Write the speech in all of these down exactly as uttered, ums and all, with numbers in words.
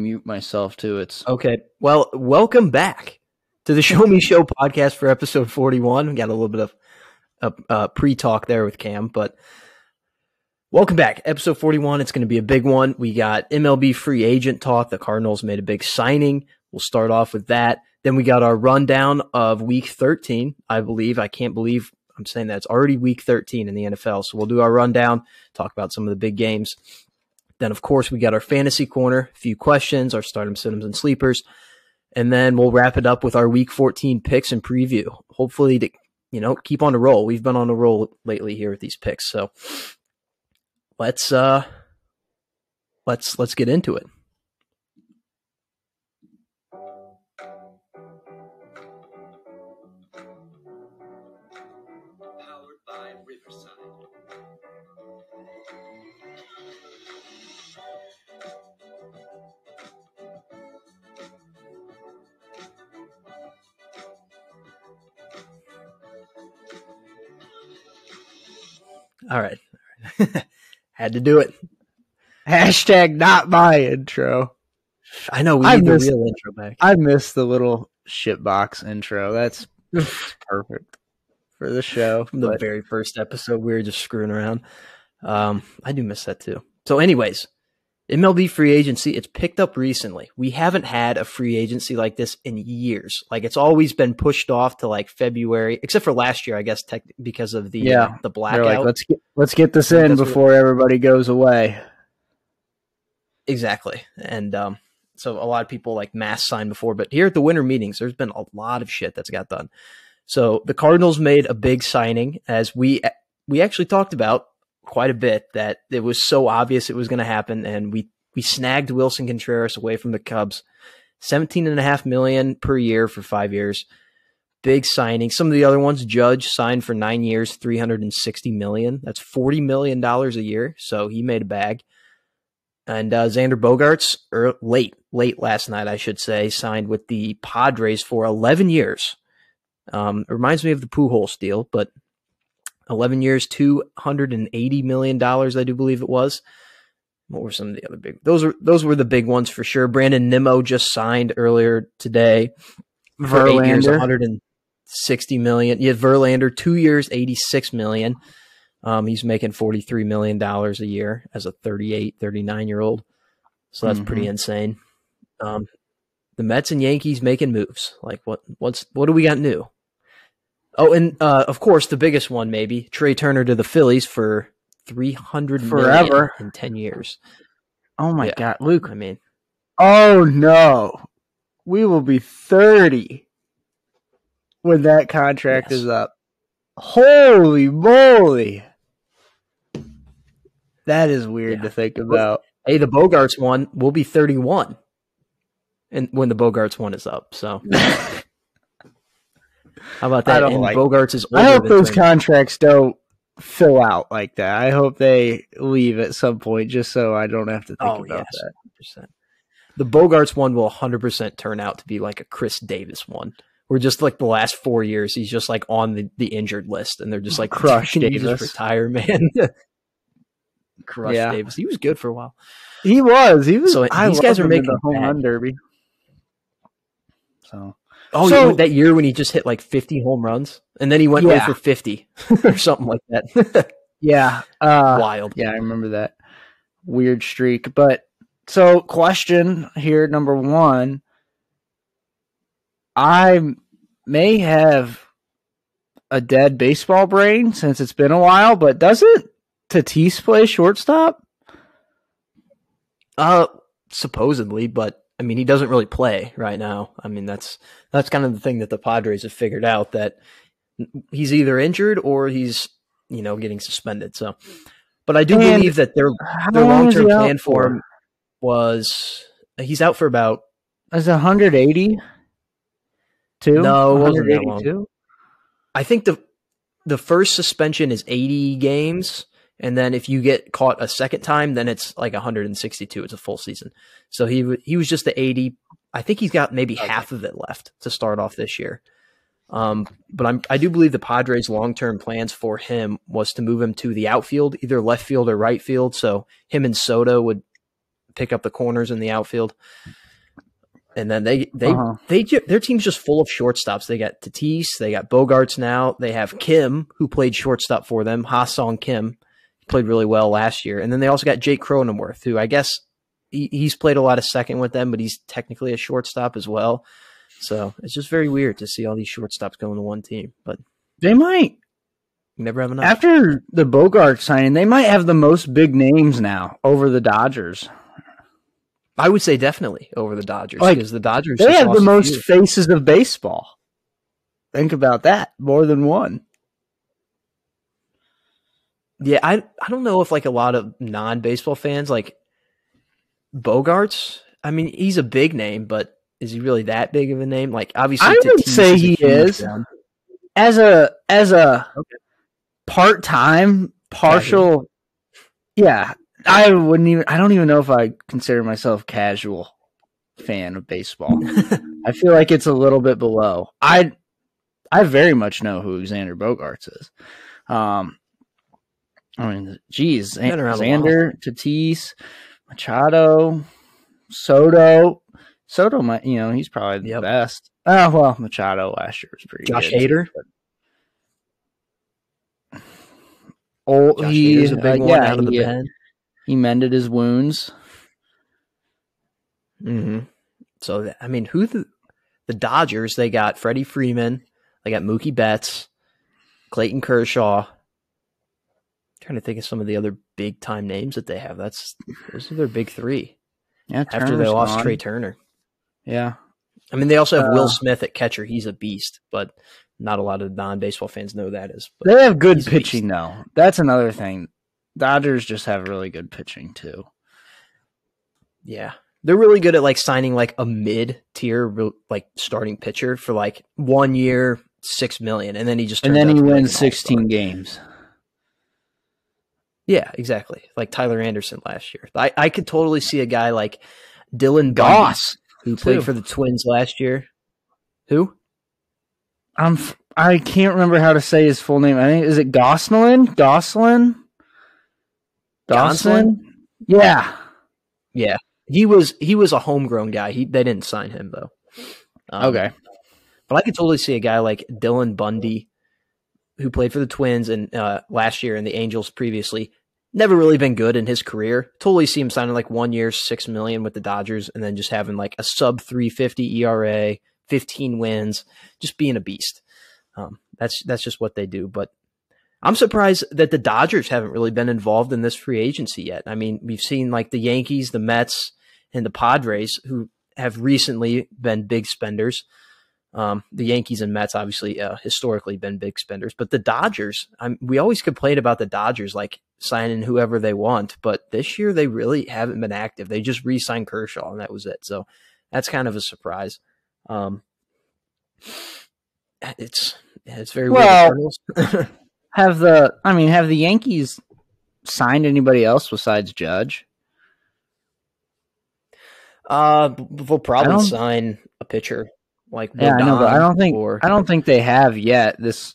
mute myself too. It's okay. Well, welcome back to the Show Me Show podcast for episode forty-one. We got a little bit of a uh, pre-talk there with Cam, but welcome back. Episode forty-one. It's going to be a big one. We got M L B free agent talk. The Cardinals made a big signing. We'll start off with that. Then we got our rundown of week thirteen, I believe. I can't believe I'm saying that. It's already week thirteen in the N F L. So we'll do our rundown, talk about some of the big games. Then, of course, we got our fantasy corner, a few questions, our stardom, synonyms, and sleepers. And then we'll wrap it up with our week fourteen picks and preview. Hopefully, to, you know, keep on the roll. We've been on the roll lately here with these picks. So let's uh, let's let's get into it. All right. Had to do it. Hashtag not my intro. I know we I need missed, the real intro back. I missed the little shitbox intro. That's perfect for the show. From the very first episode, we were just screwing around. Um, I do miss that too. So anyways, M L B free agency, it's picked up recently. We haven't had a free agency like this in years. Like it's always been pushed off to like February, except for last year, I guess, tech, because of the yeah. uh, the blackout. Like, let's get, let's get this in before everybody goes away. Exactly. And um, so a lot of people like mass signed before, but here at the winter meetings, there's been a lot of shit that's got done. So the Cardinals made a big signing, as we we actually talked about quite a bit, that it was so obvious it was going to happen. And we, we snagged Wilson Contreras away from the Cubs, seventeen and a half million per year for five years, big signing. Some of the other ones, Judge signed for nine years, three hundred sixty million. That's forty million dollars a year. So he made a bag. And uh, Xander Bogaerts er, late, late last night, I should say, signed with the Padres for eleven years. Um, it reminds me of the Pujols deal, but eleven years, two hundred eighty million dollars, I do believe it was. What were some of the other big? Those were those were the big ones for sure. Brandon Nimmo just signed earlier today. Verlander, eight years, one hundred sixty million dollars. Yeah, Verlander, two years, eighty-six million dollars. Um, he's making forty-three million dollars a year as a thirty-eight, thirty-nine-year-old. So that's mm-hmm. pretty insane. Um, the Mets and Yankees making moves. Like what? What's what do we got new? Oh, and uh, of course, the biggest one, maybe Trey Turner to the Phillies for three hundred forever in ten years. Oh my yeah. God, Luke! I mean, oh no, we will be thirty when that contract yes. is up. Holy moly, that is weird yeah. to think about. Hey, the Bogaerts one will be thirty-one, and when the Bogaerts one is up, so. How about that? I don't and like Bogaerts is older. I hope those twenty contracts don't fill out like that. I hope they leave at some point just so I don't have to think oh, about yes, that. one hundred percent. The Bogaerts one will one hundred percent turn out to be like a Chris Davis one, where just like the last four years, he's just like on the, the injured list, and they're just like, Crush Davis. Just retire, man. Crush yeah. Davis. He was good for a while. He was. He was. So I these guys are making the home run derby. So. Oh, so, you know, that year when he just hit like fifty home runs, and then he went yeah. away for fifty or something like that. yeah, uh, wild. Yeah, I remember that weird streak. But so, question here, number one: I may have a dead baseball brain since it's been a while, but doesn't Tatis play shortstop? Uh, supposedly, but. I mean, he doesn't really play right now. I mean, that's that's kind of the thing that the Padres have figured out, that he's either injured or he's, you know, getting suspended. So, but I do and believe that their their long term plan for him was he's out for about as one hundred eighty. Two? No, one hundred eighty-two. I think the the first suspension is eighty games. And then if you get caught a second time, then it's like one hundred sixty-two. It's a full season. So he he was just the eighty. I think he's got maybe okay. half of it left to start off this year. Um, but I'm, I do believe the Padres' long-term plans for him was to move him to the outfield, either left field or right field. So him and Soto would pick up the corners in the outfield. And then they they uh-huh. they their team's just full of shortstops. They got Tatis, they got Bogaerts now. They have Kim, who played shortstop for them. Ha-Song Kim played really well last year. And then they also got Jake Cronenworth, who I guess he, he's played a lot of second with them, but he's technically a shortstop as well. So it's just very weird to see all these shortstops going to one team. But they might you never have enough. After the Bogaerts signing, they might have the most big names now over the Dodgers. I would say definitely over the Dodgers, because like, the Dodgers they have the most years. faces of baseball. Think about that, more than one. Yeah, I I don't know if like a lot of non-baseball fans like Bogaerts. I mean, he's a big name, but is he really that big of a name? Like, obviously, I Tatis would say is he is down. as a as a okay. part-time partial. Yeah. I wouldn't even. I don't even know if I consider myself casual fan of baseball. I feel like it's a little bit below. I, I very much know who Xander Bogaerts is. Um, I mean, geez, Xander, Tatis, Machado, Soto, Soto. Might you know he's probably the yep. best. Oh well, Machado last year was pretty. Josh good. Hader. Oh, he's a big uh, one yeah, out of the yeah. pen. He mended his wounds. Mm-hmm. So, I mean, who the, the Dodgers, they got Freddie Freeman. They got Mookie Betts, Clayton Kershaw. I'm trying to think of some of the other big-time names that they have. That's Those are their big three. Yeah, After Turner's they lost gone. Trey Turner. Yeah. I mean, they also have uh, Will Smith at catcher. He's a beast, but not a lot of non-baseball fans know who that is. But they have good pitching, though. That's another thing. Dodgers just have really good pitching too. Yeah. They're really good at like signing like a mid-tier like starting pitcher for like one year, six million dollars, and then he just turns And then he wins like sixteen games. Yeah, exactly. Like Tyler Anderson last year. I, I could totally see a guy like Dylan Bundy, who too. played for the Twins last year. Who? I'm f- I can't remember how to say his full name. I think is it Gosselin? Gosselin? Dawson? Yeah. Yeah. He was he was a homegrown guy. He They didn't sign him, though. Um, okay. But I could totally see a guy like Dylan Bundy, who played for the Twins and uh, last year and the Angels previously, never really been good in his career. Totally see him signing like one year, six million dollars with the Dodgers, and then just having like a sub three fifty E R A, fifteen wins, just being a beast. Um, that's that's just what they do, but I'm surprised that the Dodgers haven't really been involved in this free agency yet. I mean, we've seen like the Yankees, the Mets, and the Padres, who have recently been big spenders. Um, the Yankees and Mets obviously uh, historically been big spenders, but the Dodgers, I'm, we always complain about the Dodgers, like signing whoever they want, but this year they really haven't been active. They just re-signed Kershaw and that was it. So that's kind of a surprise. Um, it's, it's very well, weird. Have the I mean, have the Yankees signed anybody else besides Judge? Uh, they'll probably sign a pitcher like yeah, I know, but I don't think or, I don't think they have yet. This,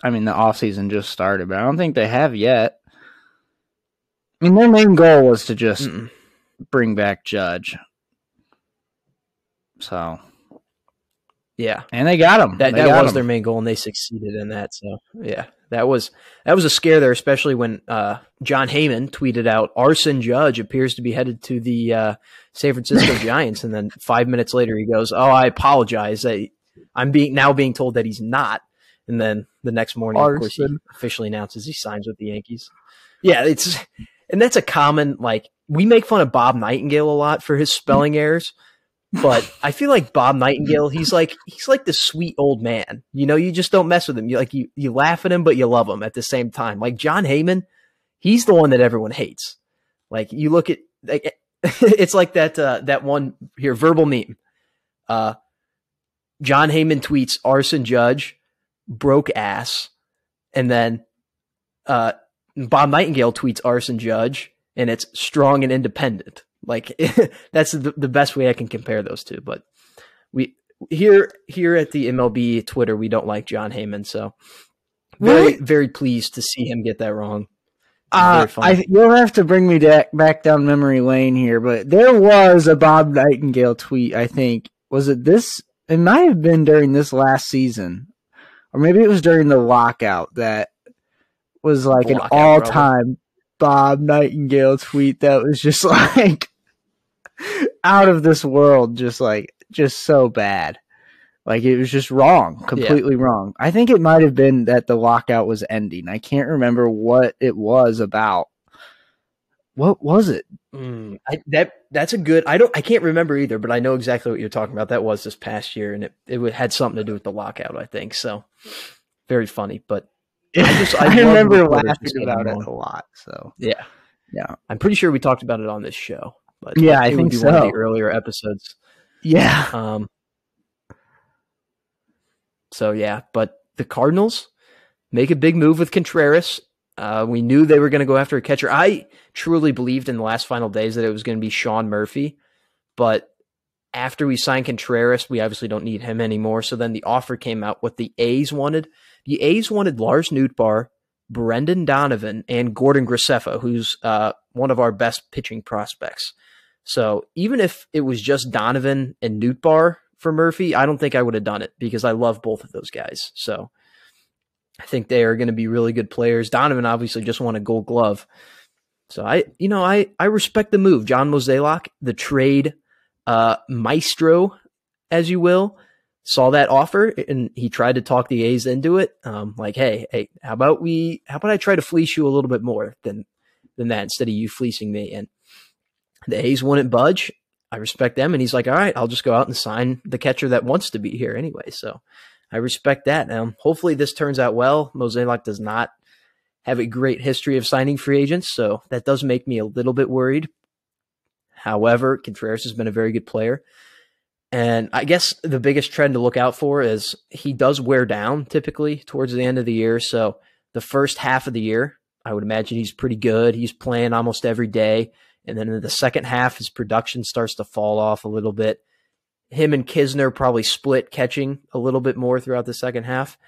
I mean, the offseason just started, but I don't think they have yet. I mean, their main goal was to just mm-mm. bring back Judge. So, yeah, and they got him. That, that was him. their main goal, and they succeeded in that. So, yeah. That was that was a scare there, especially when uh, John Heyman tweeted out, Arson Judge appears to be headed to the uh, San Francisco Giants. And then five minutes later, he goes, oh, I apologize. I, I'm being now being told that he's not. And then the next morning, Arson. of course, he officially announces he signs with the Yankees. Yeah, it's and that's a common, like, we make fun of Bob Nightingale a lot for his spelling errors. But I feel like Bob Nightingale, he's like he's like this sweet old man. You know, you just don't mess with him. You like you you laugh at him, but you love him at the same time. Like John Heyman, he's the one that everyone hates. Like you look at like it's like that uh, that one here verbal meme. Uh, John Heyman tweets Arson Judge broke ass, and then uh, Bob Nightingale tweets Arson Judge, and it's strong and independent. Like that's the, the best way I can compare those two. But we here here at the M L B Twitter, we don't like John Heyman. So very, really? very pleased to see him get that wrong. Uh, I, you'll have to bring me da- back down memory lane here, but there was a Bob Nightingale tweet, I think. Was it this? It might have been during this last season, or maybe it was during the lockout that was like lockout, an all-time probably. Bob Nightingale tweet that was just like out of this world, just like just so bad. Like it was just wrong, completely yeah. wrong. I think it might have been that the lockout was ending. I can't remember what it was about. What was it? Mm, I, that that's a good. I don't. I can't remember either, but I know exactly what you're talking about. That was this past year, and it it had something to do with the lockout. I think so. Very funny, but I just I, I remember laughing about it a lot. So yeah, yeah. I'm pretty sure we talked about it on this show. But yeah, I think so. One of the earlier episodes. Yeah. Um. So, yeah, but the Cardinals make a big move with Contreras. Uh, we knew they were going to go after a catcher. I truly believed in the last final days that it was going to be Sean Murphy. But after we signed Contreras, we obviously don't need him anymore. So then the offer came out what the A's wanted. The A's wanted Lars Nootbaar, Brendan Donovan, and Gordon Graceffa, who's uh, one of our best pitching prospects. So even if it was just Donovan and Nootbaar for Murphy, I don't think I would have done it because I love both of those guys. So I think they are going to be really good players. Donovan obviously just won a Gold Glove. So I, you know, I, I respect the move. John Mozeliak, the trade uh, maestro, as you will, saw that offer and he tried to talk the A's into it. Um, like, Hey, Hey, how about we, how about I try to fleece you a little bit more than, than that instead of you fleecing me? And the A's wouldn't budge. I respect them. And he's like, all right, I'll just go out and sign the catcher that wants to be here anyway. So I respect that. Um, hopefully this turns out well. Mozeliak does not have a great history of signing free agents, so that does make me a little bit worried. However, Contreras has been a very good player. And I guess the biggest trend to look out for is he does wear down typically towards the end of the year. So the first half of the year, I would imagine he's pretty good. He's playing almost every day. And then in the second half, his production starts to fall off a little bit. Him and Kisner probably split catching a little bit more throughout the second half.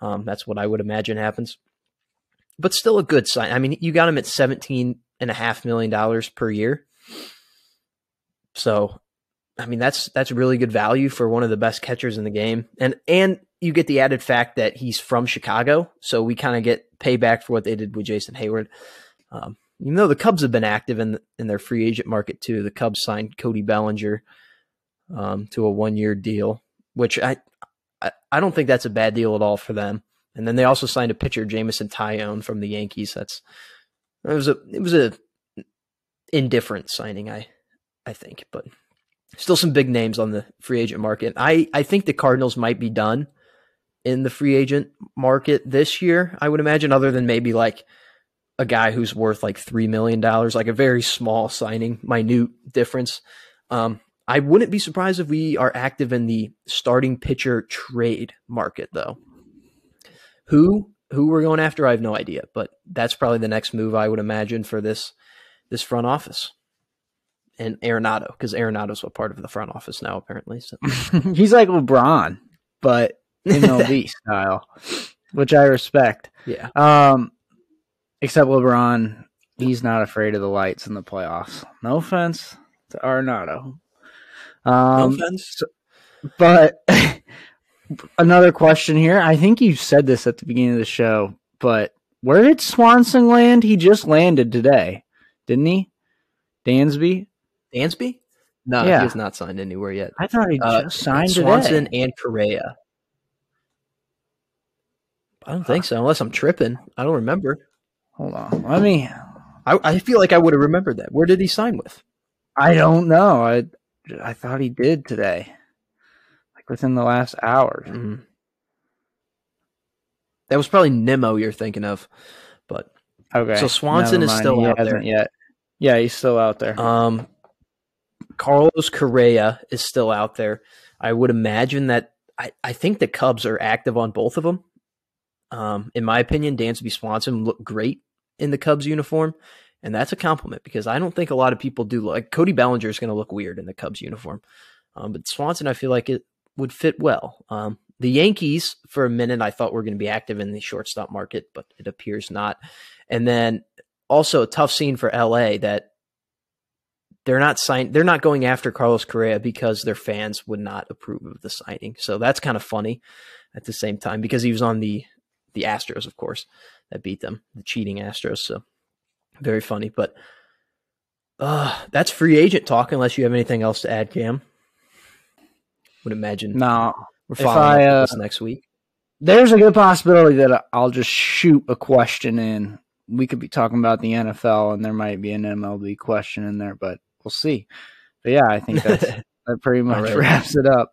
Um, that's what I would imagine happens. But still a good sign. I mean, you got him at seventeen point five million dollars per year. So, I mean, that's that's really good value for one of the best catchers in the game. And, and you get the added fact that he's from Chicago, so we kind of get payback for what they did with Jason Hayward. Um Even though the Cubs have been active in in their free agent market too, the Cubs signed Cody Bellinger um, to a one-year deal, which I, I I don't think that's a bad deal at all for them. And then they also signed a pitcher, Jamison Tyone, from the Yankees. That's it was a it was a indifferent signing, I I think, but still some big names on the free agent market. I I think the Cardinals might be done in the free agent market this year. I would imagine, other than maybe like a guy who's worth like three million dollars, like a very small signing, minute difference. Um, I wouldn't be surprised if we are active in the starting pitcher trade market, though. Who who we're going after, I have no idea, but that's probably the next move I would imagine for this this front office. And Arenado, because Arenado's a part of the front office now, apparently. So. He's like LeBron, but M L B style, which I respect. Yeah. Um, Except LeBron, he's not afraid of the lights in the playoffs. No offense to Arenado. Um, no offense. But another question here. I think you said this at the beginning of the show, but where did Swanson land? He just landed today, didn't he? Dansby? Dansby? No, yeah. He has not signed anywhere yet. I thought he uh, just signed Swanson today. And Correa. I don't think so, unless I'm tripping. I don't remember. Hold on. Let me. I, I feel like I would have remembered that. Where did he sign with? I don't know. I I thought he did today, like within the last hour. Mm-hmm. That was probably Nimmo you're thinking of, but okay. So Swanson is still he out hasn't there yet. Yeah, he's still out there. Um, Carlos Correa is still out there. I would imagine that. I I think the Cubs are active on both of them. Um, in my opinion, Dansby Swanson looked great in the Cubs uniform, and that's a compliment because I don't think a lot of people do. Like Cody Bellinger is going to look weird in the Cubs uniform, um, but Swanson, I feel like it would fit well. Um, the Yankees, for a minute, I thought were going to be active in the shortstop market, but it appears not. And then also a tough scene for L A that they're not sign- They're not going after Carlos Correa because their fans would not approve of the signing. So that's kind of funny at the same time because he was on the, the Astros, of course, that beat them, the cheating Astros. So very funny. But uh, that's free agent talk unless you have anything else to add, Cam. Would imagine. No. We're following I, uh, this next week. There's a good possibility that I'll just shoot a question in. We could be talking about the N F L, and there might be an M L B question in there, but we'll see. But, yeah, I think that's, that pretty much right. wraps it up.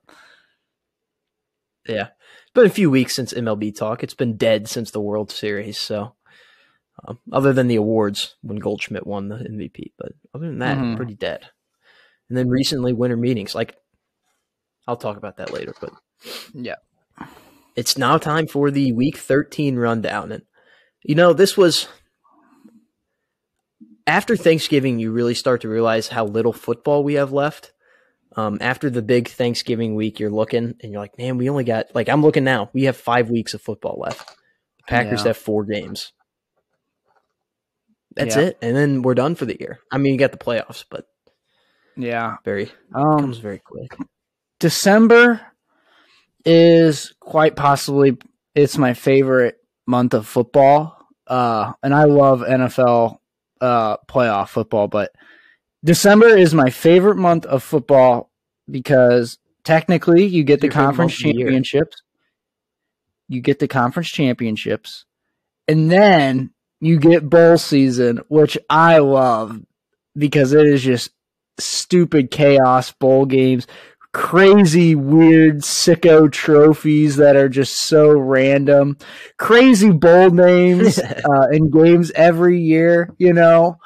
Yeah. It's been a few weeks since M L B talk. It's been dead since the World Series. So, um, other than the awards when Goldschmidt won the M V P, but other than that, mm-hmm. pretty dead. And then recently, winter meetings. Like, I'll talk about that later, but yeah, it's now time for the Week thirteen rundown. And you know, this was after Thanksgiving. You really start to realize how little football we have left. Um, after the big Thanksgiving week, you're looking and you're like, man, we only got, like, I'm looking now. We have five weeks of football left. The Packers yeah. have four games. That's yeah. it. And then we're done for the year. I mean, you got the playoffs, but yeah, very, um, it comes very quick. December is quite possibly, it's my favorite month of football. Uh, and I love N F L uh, playoff football, but December is my favorite month of football because technically you get it's the conference championships. You get the conference championships. And then you get bowl season, which I love because it is just stupid chaos, bowl games, crazy, weird, sicko trophies that are just so random, crazy bowl names uh, in games every year, you know,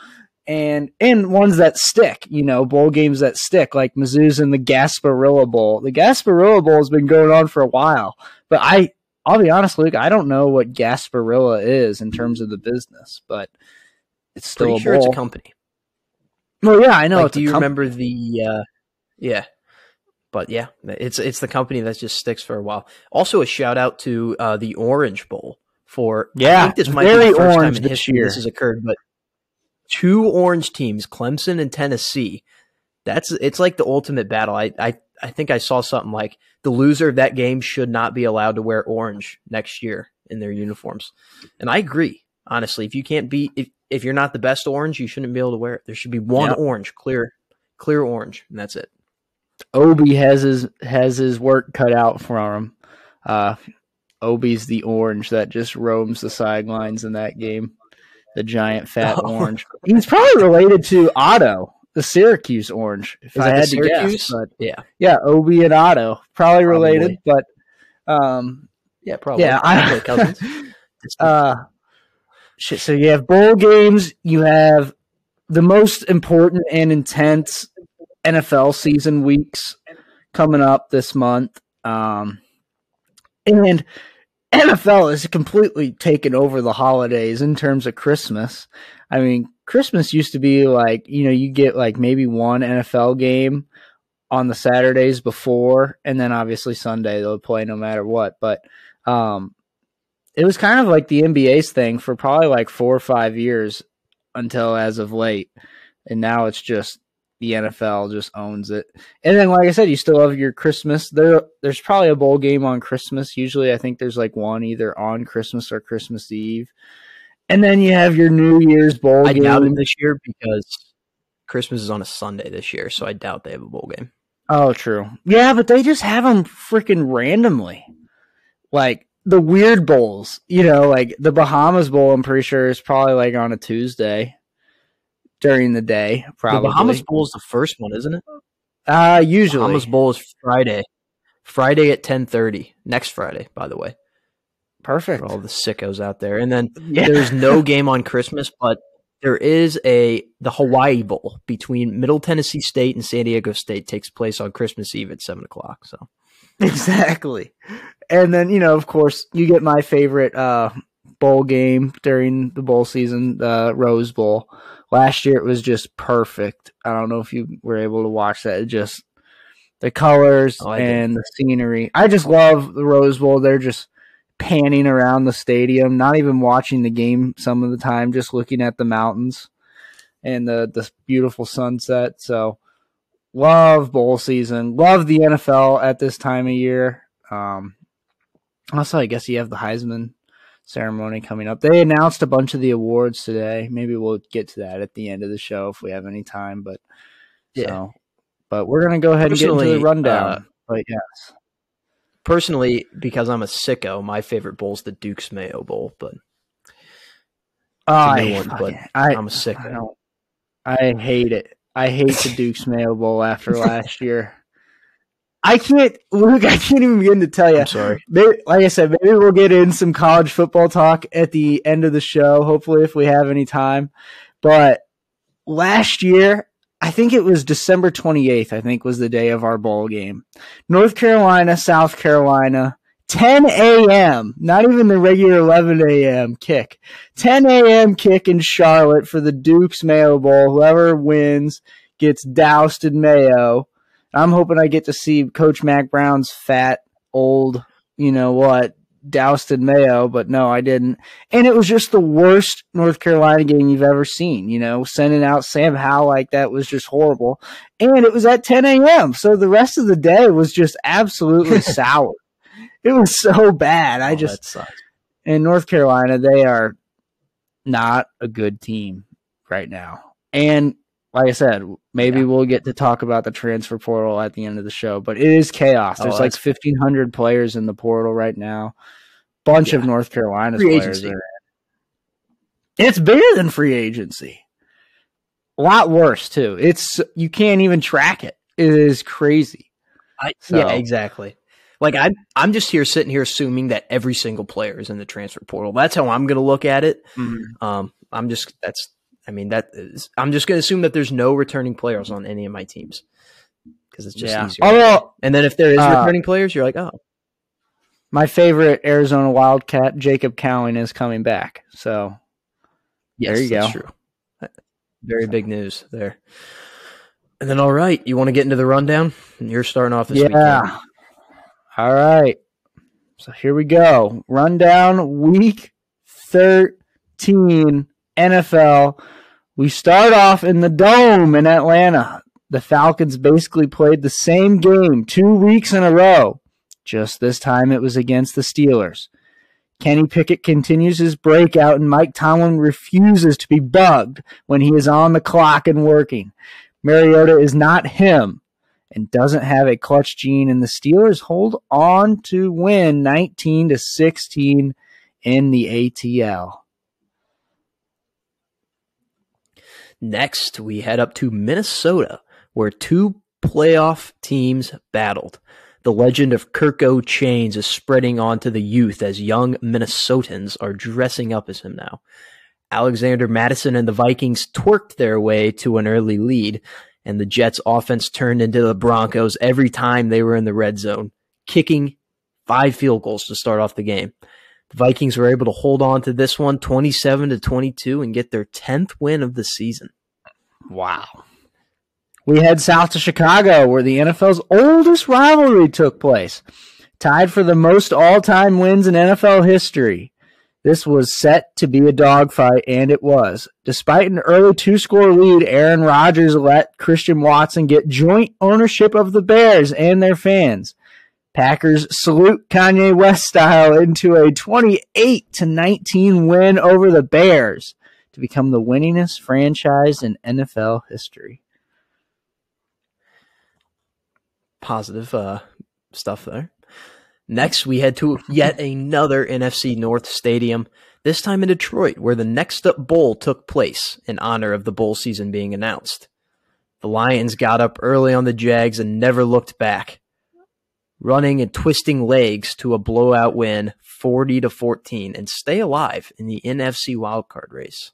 and and ones that stick, you know, bowl games that stick, like Mizzou's in the Gasparilla Bowl. The Gasparilla Bowl has been going on for a while, but I, I'll be honest, Luke, I don't know what Gasparilla is in terms of the business, but it's still Pretty a sure bowl. It's a company. Well, yeah, I know. Like, do you company. remember the? Uh, yeah. But yeah, it's it's the company that just sticks for a while. Also, a shout out to uh, the Orange Bowl for yeah, I think this might be the first time in history this has occurred. But two orange teams, Clemson and Tennessee. That's it's like the ultimate battle. I I I think I saw something like the loser of that game should not be allowed to wear orange next year in their uniforms. And I agree, honestly. If you can't be if, if you're not the best orange, you shouldn't be able to wear it. There should be one yeah. orange, clear clear orange, and that's it. Obi has his has his work cut out for him. Uh, Obi's the orange that just roams the sidelines in that game. The giant fat oh. orange. He's probably related to Otto, the Syracuse orange. If Is I had to guess, but yeah, yeah, Obi and Otto probably related, probably. but um, yeah, probably. Yeah, I, cousins. uh, shit. So you have bowl games. You have the most important and intense N F L season weeks coming up this month. Um, and N F L has completely taken over the holidays in terms of Christmas. I mean, Christmas used to be like, you know, you get like maybe one N F L game on the Saturdays before, and then obviously Sunday they'll play no matter what. But um, it was kind of like the N B A's thing for probably like four or five years until as of late. And now it's just, the N F L just owns it. And then, like I said, you still have your Christmas. There, there's probably a bowl game on Christmas. Usually I think there's like one either on Christmas or Christmas Eve. And then you have your New Year's bowl I game. I doubt it this year because Christmas is on a Sunday this year, so I doubt they have a bowl game. Oh, true. Yeah, but they just have them freaking randomly. Like the weird bowls, you know, like the Bahamas Bowl, I'm pretty sure is probably like on a Tuesday. During the day, probably. The Bahamas Bowl is the first one, isn't it? Uh, usually. Bahamas Bowl is Friday. Friday at ten thirty. Next Friday, by the way. Perfect. For all the sickos out there. And then yeah. there's no game on Christmas, but there is a the Hawaii Bowl between Middle Tennessee State and San Diego State takes place on Christmas Eve at seven o'clock. So. Exactly. And then, you know, of course, you get my favorite uh, bowl game during the bowl season, the Rose Bowl. Last year, it was just perfect. I don't know if you were able to watch that. It just the colors oh, and the scenery. I just love the Rose Bowl. They're just panning around the stadium, not even watching the game some of the time, just looking at the mountains and the, the beautiful sunset. So love bowl season. Love the N F L at this time of year. Um, also, I guess you have the Heisman ceremony coming up. They announced a bunch of the awards today. Maybe we'll get to that at the end of the show if we have any time. But yeah, so, but we're gonna go ahead personally, and get into the rundown. Uh, but yes, personally, because I'm a sicko, my favorite bowl's the Duke's Mayo Bowl. But uh, I, one, but I, I'm a sicko. I, I hate it. I hate the Duke's Mayo Bowl after last year. I can't, Luke, I can't even begin to tell you. I'm sorry. Maybe, like I said, maybe we'll get in some college football talk at the end of the show, hopefully, if we have any time. But last year, I think it was December twenty-eighth, I think, was the day of our bowl game. North Carolina, South Carolina, ten a.m., not even the regular eleven a.m. kick. ten a.m. kick in Charlotte for the Duke's Mayo Bowl. Whoever wins gets doused in mayo. I'm hoping I get to see Coach Mack Brown's fat, old, you know what, doused in mayo, but no, I didn't. And it was just the worst North Carolina game you've ever seen, you know, sending out Sam Howell like that was just horrible. And it was at ten a.m., so the rest of the day was just absolutely sour. It was so bad. I oh, just that sucks. And North Carolina, they are not a good team right now. And like I said, maybe yeah. we'll get to talk about the transfer portal at the end of the show, but it is chaos. There's oh, like fifteen hundred players in the portal right now. Bunch yeah. of North Carolina players. Are in. It's bigger than free agency. A lot worse too. It's you can't even track it. It is crazy. I, so, yeah, exactly. Like I, I'm just here sitting here assuming that every single player is in the transfer portal. That's how I'm going to look at it. Mm-hmm. Um, I'm just that's. I mean, that is, I'm just going to assume that there's no returning players on any of my teams because it's just yeah. easier. Although, and then if there is uh, returning players, you're like, oh. My favorite Arizona Wildcat, Jacob Cowling, is coming back. So yes, there you that's go. True. Very so. Big news there. And then, all right, you want to get into the rundown? You're starting off this yeah. weekend. All right. So here we go. Rundown week thirteen. N F L, we start off in the Dome in Atlanta. The Falcons basically played the same game two weeks in a row. Just this time it was against the Steelers. Kenny Pickett continues his breakout, and Mike Tomlin refuses to be bugged when he is on the clock and working. Mariota is not him and doesn't have a clutch gene, and the Steelers hold on to win nineteen to sixteen in the A T L. Next, we head up to Minnesota, where two playoff teams battled. The legend of Kirk O'Chains is spreading onto the youth as young Minnesotans are dressing up as him now. Alexander Mattison and the Vikings twerked their way to an early lead, and the Jets' offense turned into the Broncos every time they were in the red zone, kicking five field goals to start off the game. Vikings were able to hold on to this one twenty-seven to twenty-two and get their tenth win of the season. Wow. We head south to Chicago, where the N F L's oldest rivalry took place, tied for the most all-time wins in N F L history. This was set to be a dogfight, and it was. Despite an early two-score lead, Aaron Rodgers let Christian Watson get joint ownership of the Bears and their fans. Packers salute Kanye West style into a twenty-eight to nineteen win over the Bears to become the winningest franchise in N F L history. Positive uh, stuff there. Next, we head to yet another N F C North stadium, this time in Detroit, where the Next Up Bowl took place in honor of the bowl season being announced. The Lions got up early on the Jags and never looked back, running and twisting legs to a blowout win forty to fourteen and stay alive in the N F C wildcard race.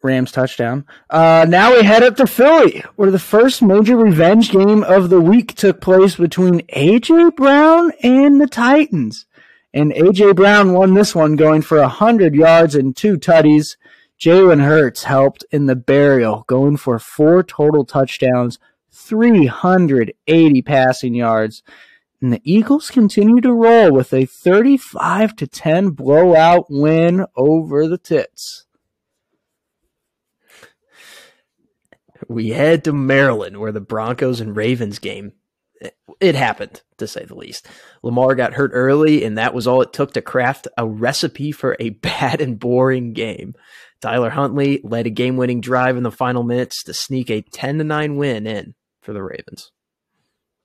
Rams touchdown. Uh, now we head up to Philly, where the first major revenge game of the week took place between A J. Brown and the Titans. And A J. Brown won this one, going for one hundred yards and two tutties. Jalen Hurts helped in the burial, going for four total touchdowns, three hundred eighty passing yards. And the Eagles continue to roll with a thirty-five to ten blowout win over the Tits. We head to Maryland, where the Broncos and Ravens game, it happened, to say the least. Lamar got hurt early, and that was all it took to craft a recipe for a bad and boring game. Tyler Huntley led a game-winning drive in the final minutes to sneak a ten to nine win in for the Ravens.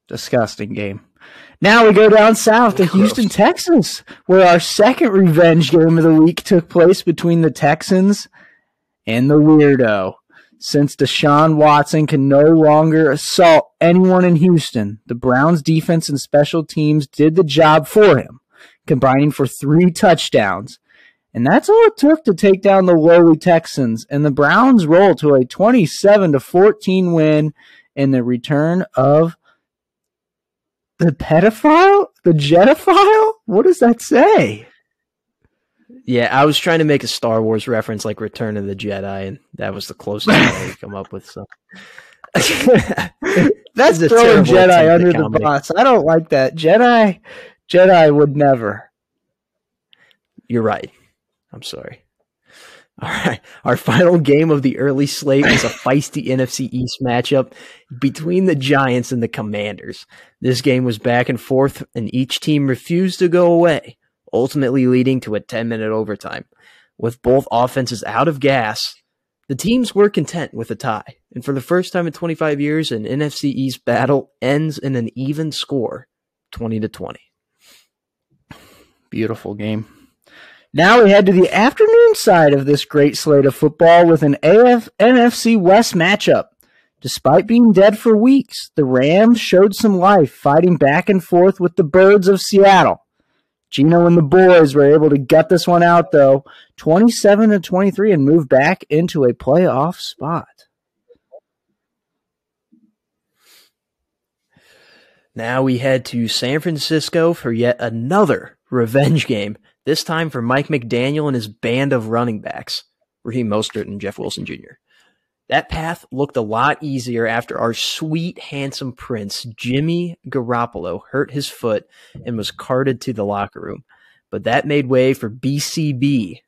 Disgusting game. Now we go down south to Houston, Texas, where our second revenge game of the week took place between the Texans and the Weirdo. Since Deshaun Watson can no longer assault anyone in Houston, the Browns' defense and special teams did the job for him, combining for three touchdowns. And that's all it took to take down the lowly Texans, and the Browns roll to a twenty-seven to fourteen win in the return of the pedophile? The Jetophile? What does that say? Yeah, I was trying to make a Star Wars reference like Return of the Jedi, and that was the closest I could come up with. So. That's throwing Jedi under the bus. I don't like that. Jedi, Jedi would never. You're right. I'm sorry. All right. Our final game of the early slate was a feisty N F C East matchup between the Giants and the Commanders. This game was back and forth, and each team refused to go away, ultimately leading to a ten-minute overtime. With both offenses out of gas, the teams were content with a tie. And for the first time in twenty-five years, an N F C East battle ends in an even score, twenty to twenty. Beautiful game. Now we head to the afternoon side of this great slate of football with an N F C West matchup. Despite being dead for weeks, the Rams showed some life, fighting back and forth with the Birds of Seattle. Gino and the boys were able to gut this one out, though, twenty-seven to twenty-three, and move back into a playoff spot. Now we head to San Francisco for yet another revenge game, this time for Mike McDaniel and his band of running backs, Raheem Mostert and Jeff Wilson Junior That path looked a lot easier after our sweet, handsome prince, Jimmy Garoppolo, hurt his foot and was carted to the locker room. But that made way for B C B,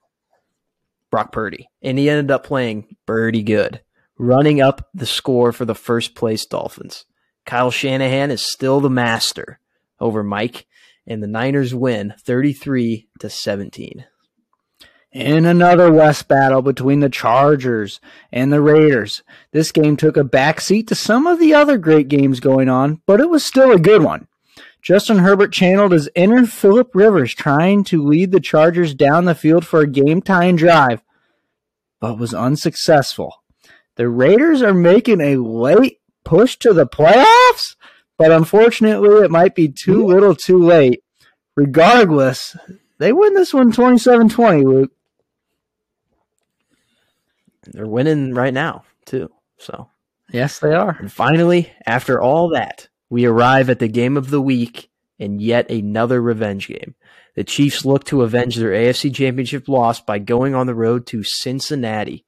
Brock Purdy, and he ended up playing pretty good, running up the score for the first-place Dolphins. Kyle Shanahan is still the master over Mike, and the Niners win thirty-three to seventeen. In another West battle between the Chargers and the Raiders, this game took a backseat to some of the other great games going on, but it was still a good one. Justin Herbert channeled his inner Phillip Rivers, trying to lead the Chargers down the field for a game-tying drive, but was unsuccessful. The Raiders are making a late push to the playoffs, but unfortunately it might be too little too late. Regardless, they win this one twenty-seven twenty, Luke. They're winning right now, too. So yes, they are. And finally, after all that, we arrive at the game of the week and yet another revenge game. The Chiefs look to avenge their A F C Championship loss by going on the road to Cincinnati.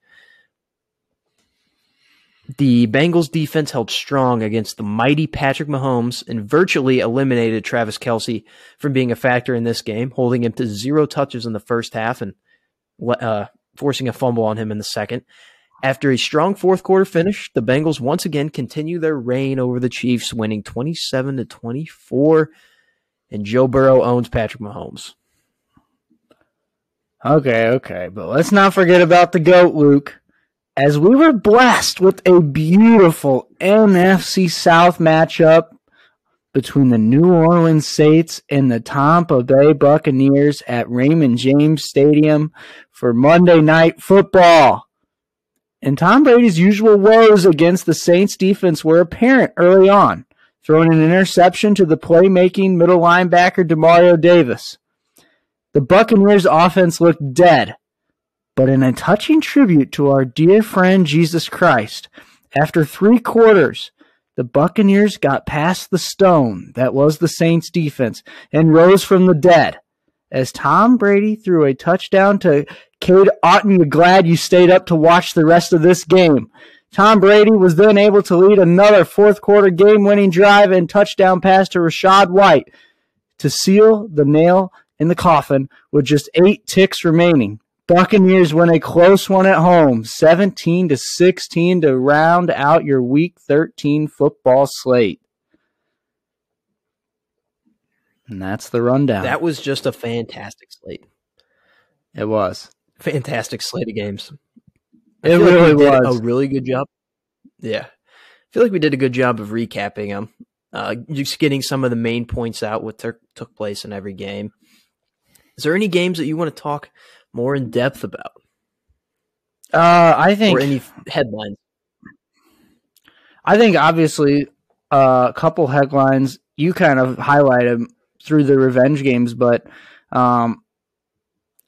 The Bengals defense held strong against the mighty Patrick Mahomes and virtually eliminated Travis Kelce from being a factor in this game, holding him to zero touches in the first half and uh, forcing a fumble on him in the second. After a strong fourth quarter finish, the Bengals once again continue their reign over the Chiefs, winning twenty-seven to twenty-four, and Joe Burrow owns Patrick Mahomes. Okay, okay, but let's not forget about the GOAT, Luke, as we were blessed with a beautiful N F C South matchup between the New Orleans Saints and the Tampa Bay Buccaneers at Raymond James Stadium for Monday Night Football. And Tom Brady's usual woes against the Saints defense were apparent early on, throwing an interception to the playmaking middle linebacker DeMario Davis. The Buccaneers' offense looked dead, but in a touching tribute to our dear friend Jesus Christ, after three quarters, the Buccaneers got past the stone that was the Saints' defense and rose from the dead as Tom Brady threw a touchdown to Cade Otton. Glad you stayed up to watch the rest of this game. Tom Brady was then able to lead another fourth quarter game-winning drive and touchdown pass to Rachaad White to seal the nail in the coffin with just eight ticks remaining. Buccaneers win a close one at home, seventeen to sixteen, to round out your Week thirteen football slate. And that's the rundown. That was just a fantastic slate. It was. Fantastic slate of games. I it really like was. A really good job. Yeah. I feel like we did a good job of recapping them, uh, just getting some of the main points out, what ter- took place in every game. Is there any games that you want to talk more in depth about? Uh, I think. Or any f- headlines? I think, obviously, uh, a couple headlines. You kind of highlighted them through the revenge games, but um,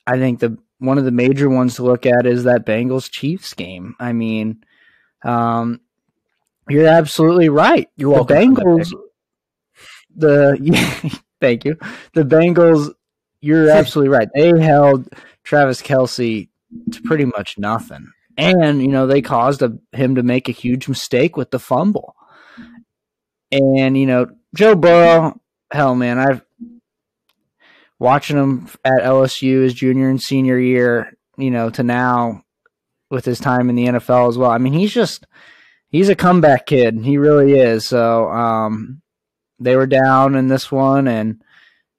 I think the one of the major ones to look at is that Bengals-Chiefs game. I mean, um, you're absolutely right. You're welcome. The Bengals, the yeah, thank you. The Bengals, you're absolutely right. They held Travis Kelce to pretty much nothing, and you know they caused a, him to make a huge mistake with the fumble. And you know Joe Burrow, hell man, I've. Watching him at L S U his junior and senior year, you know, to now with his time in the N F L as well. I mean, he's just – he's a comeback kid. He really is. So um, they were down in this one, and,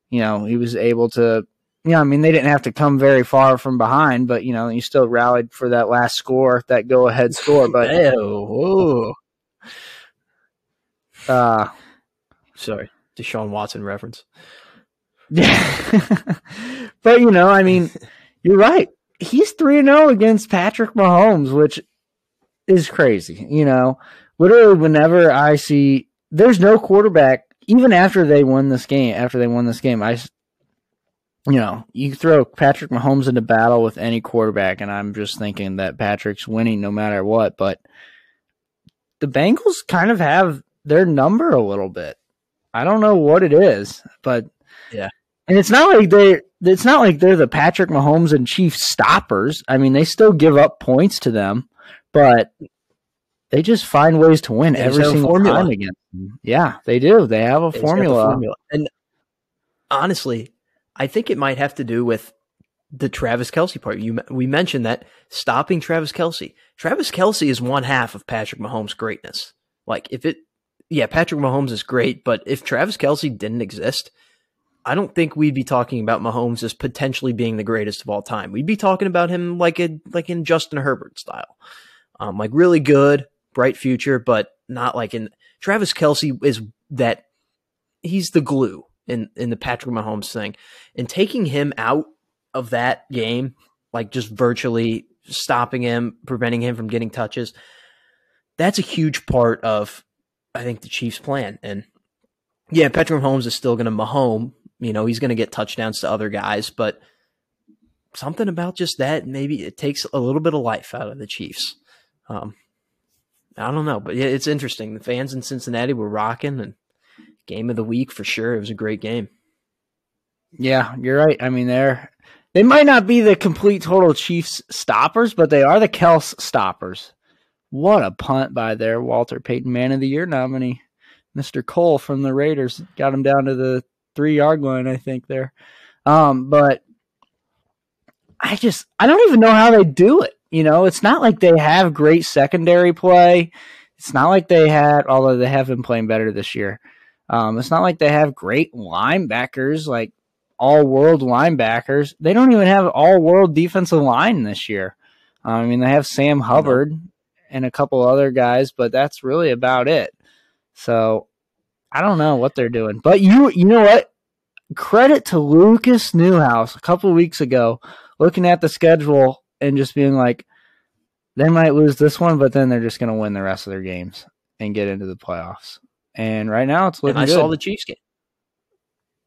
you know, he was able to – you know, I mean, they didn't have to come very far from behind, but, you know, he still rallied for that last score, that go-ahead score. But – oh, uh, sorry, Deshaun Watson reference. Yeah, but you know, I mean, you're right. He's three and oh against Patrick Mahomes, which is crazy. You know, literally whenever I see, there's no quarterback, even after they won this game, after they won this game, I, you know, you throw Patrick Mahomes into battle with any quarterback, and I'm just thinking that Patrick's winning no matter what. But the Bengals kind of have their number a little bit. I don't know what it is, but yeah. And it's not like they it's not like they're the Patrick Mahomes and Chiefs stoppers. I mean, they still give up points to them, but they just find ways to win every single formula. time against them. Yeah, they do. They have a formula. formula. And honestly, I think it might have to do with the Travis Kelce part. You we mentioned that stopping Travis Kelce. Travis Kelce is one half of Patrick Mahomes' greatness. Like if it yeah, Patrick Mahomes is great, but if Travis Kelce didn't exist, I don't think we'd be talking about Mahomes as potentially being the greatest of all time. We'd be talking about him like a like in Justin Herbert style, um, like really good, bright future, but not like in Travis Kelce is that he's the glue in in the Patrick Mahomes thing, and taking him out of that game, like just virtually stopping him, preventing him from getting touches, that's a huge part of I think the Chiefs' plan. And yeah, Patrick Mahomes is still going to Mahomes. You know, he's going to get touchdowns to other guys, but something about just that, maybe it takes a little bit of life out of the Chiefs. Um, I don't know, but it's interesting. The fans in Cincinnati were rocking, and game of the week for sure. It was a great game. Yeah, you're right. I mean, they're, they might not be the complete total Chiefs stoppers, but they are the Kelce stoppers. What a punt by their Walter Payton Man of the Year nominee, Mister Cole from the Raiders. Got him down to the three-yard line, I think, there. Um, but I just – I don't even know how they do it. You know, it's not like they have great secondary play. It's not like they had – although they have been playing better this year. Um, it's not like they have great linebackers, like all-world linebackers. They don't even have all-world defensive line this year. Um, I mean, they have Sam Hubbard and a couple other guys, but that's really about it. So – I don't know what they're doing, but you you know what? Credit to Lucas Newhouse a couple of weeks ago, looking at the schedule and just being like, they might lose this one, but then they're just going to win the rest of their games and get into the playoffs. And right now it's looking and I good. I saw the Chiefs game.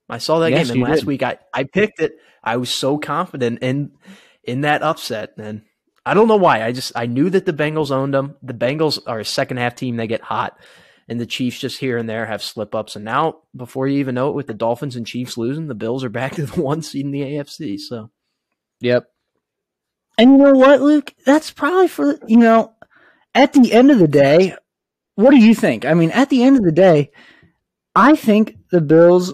I saw that yes, game, and last did. week I, I picked it. I was so confident in in that upset, and I don't know why. I just I knew that the Bengals owned them. The Bengals are a second half team; they get hot. And the Chiefs just here and there have slip-ups. And now, before you even know it, with the Dolphins and Chiefs losing, the Bills are back to the one seed in the A F C. So, yep. And you know what, Luke? That's probably for, you know, at the end of the day, what do you think? I mean, at the end of the day, I think the Bills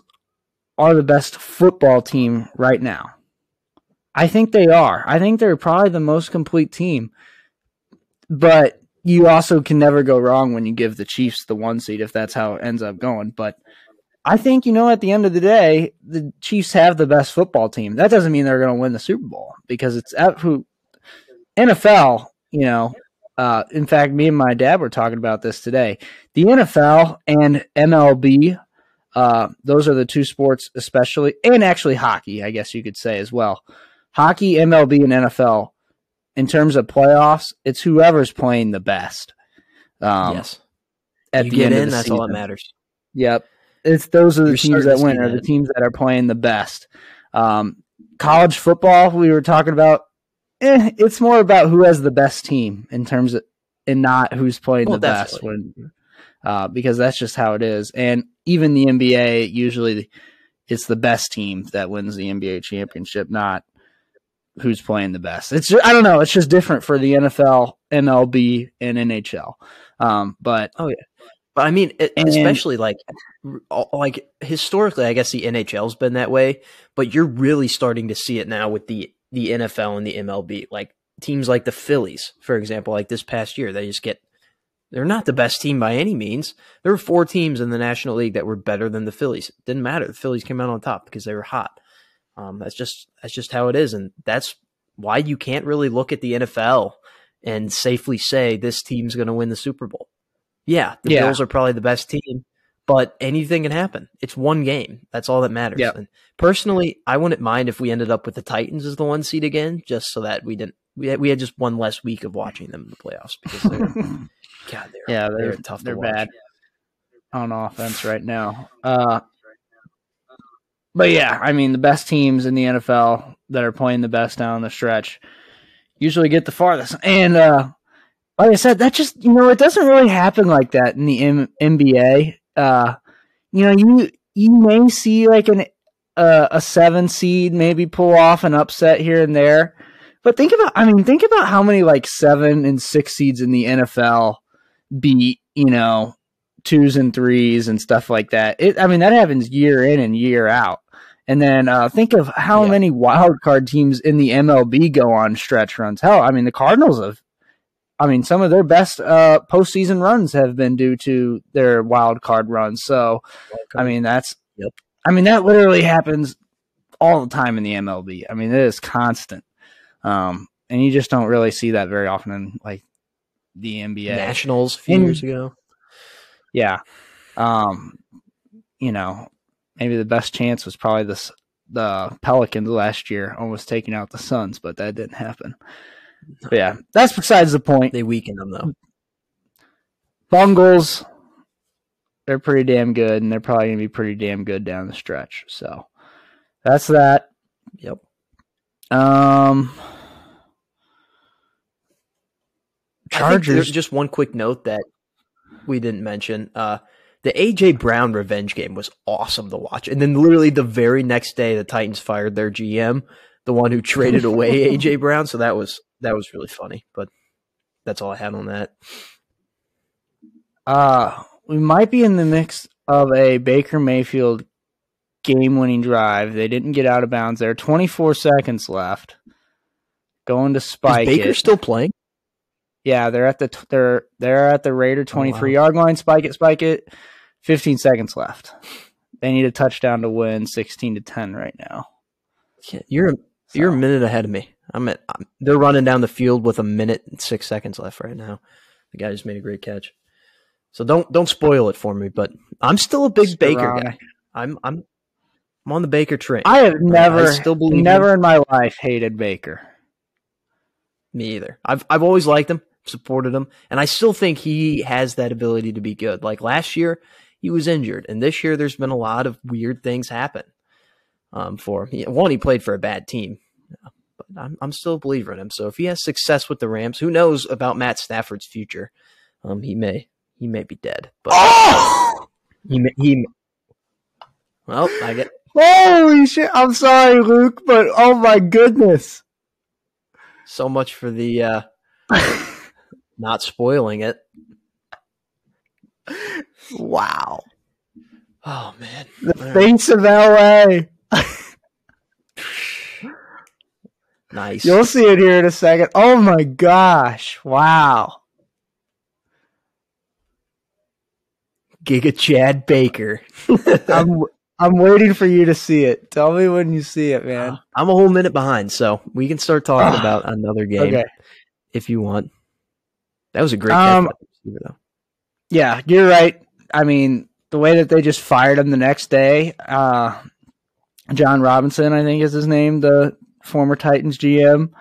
are the best football team right now. I think they are. I think they're probably the most complete team. But you also can never go wrong when you give the Chiefs the one seed, if that's how it ends up going. But I think, you know, at the end of the day, the Chiefs have the best football team. That doesn't mean they're going to win the Super Bowl, because it's at who N F L, you know. Uh, in fact, me and my dad were talking about this today. The N F L and M L B, uh, those are the two sports especially, and actually hockey, I guess you could say as well. Hockey, M L B, and N F L, in terms of playoffs, it's whoever's playing the best. Um, yes. At you the get end in, of the that's season. All that matters. Yep. It's those are the You're teams that win, are the teams that are playing the best. Um, college football, we were talking about, Eh, it's more about who has the best team in terms of, and not who's playing well, the best when, uh, because that's just how it is. And even the N B A, usually it's the best team that wins the N B A championship, not who's playing the best. It's just, I don't know. It's just different for the N F L, M L B, and N H L. Um, but oh yeah, but I mean, it, and, especially like like historically, I guess the N H L's been that way, but you're really starting to see it now with the. the N F L and the M L B, like teams like the Phillies, for example, like this past year, they just get, they're not the best team by any means. There were four teams in the National League that were better than the Phillies. It didn't matter. The Phillies came out on top because they were hot. Um, that's just, that's just how it is. And that's why you can't really look at the N F L and safely say this team's going to win the Super Bowl. Yeah. The yeah. Bills are probably the best team, but anything can happen. It's one game. That's all that matters. Yep. And personally, I wouldn't mind if we ended up with the Titans as the one seed again, just so that we didn't. We had, we had just one less week of watching them in the playoffs because they're God, they're yeah, they're, they're tough. They're to watch. Bad on offense right now. Uh, but yeah, I mean, the best teams in the N F L that are playing the best down the stretch usually get the farthest. And uh, like I said, that just you know, it doesn't really happen like that in the M- N B A. Uh, you know, you you may see like an uh, a seven seed maybe pull off an upset here and there, but think about I mean think about how many like seven and six seeds in the N F L beat you know twos and threes and stuff like that. It I mean that happens year in and year out, and then uh, think of how yeah. many wild card teams in the M L B go on stretch runs. Hell, I mean the Cardinals have. I mean, some of their best uh, postseason runs have been due to their wild card runs. So, I mean, that's, yep. I mean, that literally happens all the time in the M L B. I mean, it is constant, um, and you just don't really see that very often in like the N B A. Nationals a few and, years ago, yeah. Um, you know, maybe the best chance was probably this the Pelicans last year, almost taking out the Suns, but that didn't happen. But yeah, that's besides the point. They weaken them, though. Bungles, they're pretty damn good, and they're probably going to be pretty damn good down the stretch. So that's that. Yep. Um, Chargers. Just one quick note that we didn't mention. Uh, the A J. Brown revenge game was awesome to watch. And then literally the very next day, the Titans fired their G M, the one who traded away A J. Brown. So that was... That was really funny, but that's all I had on that. Uh, we might be in the mix of a Baker Mayfield game-winning drive. They didn't get out of bounds there. twenty-four seconds left. Going to spike it. Is Baker it. still playing? Yeah, they're at the they're they're at the Raider twenty-three oh, wow. yard line. Spike it, spike it. fifteen seconds left. They need a touchdown to win sixteen to ten right now. Yeah, you're so. you're a minute ahead of me. I'm at. I'm, they're running down the field with a minute and six seconds left right now. The guy just made a great catch. So don't don't spoil it for me. But I'm still a big Baker wrong. guy. I'm I'm I'm on the Baker train. I have never, I still believe never him. in my life hated Baker. Me either. I've I've always liked him, supported him, and I still think he has that ability to be good. Like last year, he was injured, and this year there's been a lot of weird things happen. Um, for him. One, he played for a bad team. Yeah. But I'm, I'm still a believer in him. So if he has success with the Rams, who knows about Matt Stafford's future? Um, he may, he may be dead. But oh! he, may, he, may. Well, I get. Holy shit! I'm sorry, Luke, but oh my goodness! So much for the uh, not spoiling it. Wow. Oh, man. The All face right. of L A. Nice. You'll see it here in a second. Oh, my gosh. Wow. Giga Chad Baker. I'm I'm waiting for you to see it. Tell me when you see it, man. Uh, I'm a whole minute behind, so we can start talking uh, about another game okay. if you want. That was a great um, catch by the receiver, though. Yeah, you're right. I mean, the way that they just fired him the next day, uh, John Robinson, I think is his name, the former Titans G M.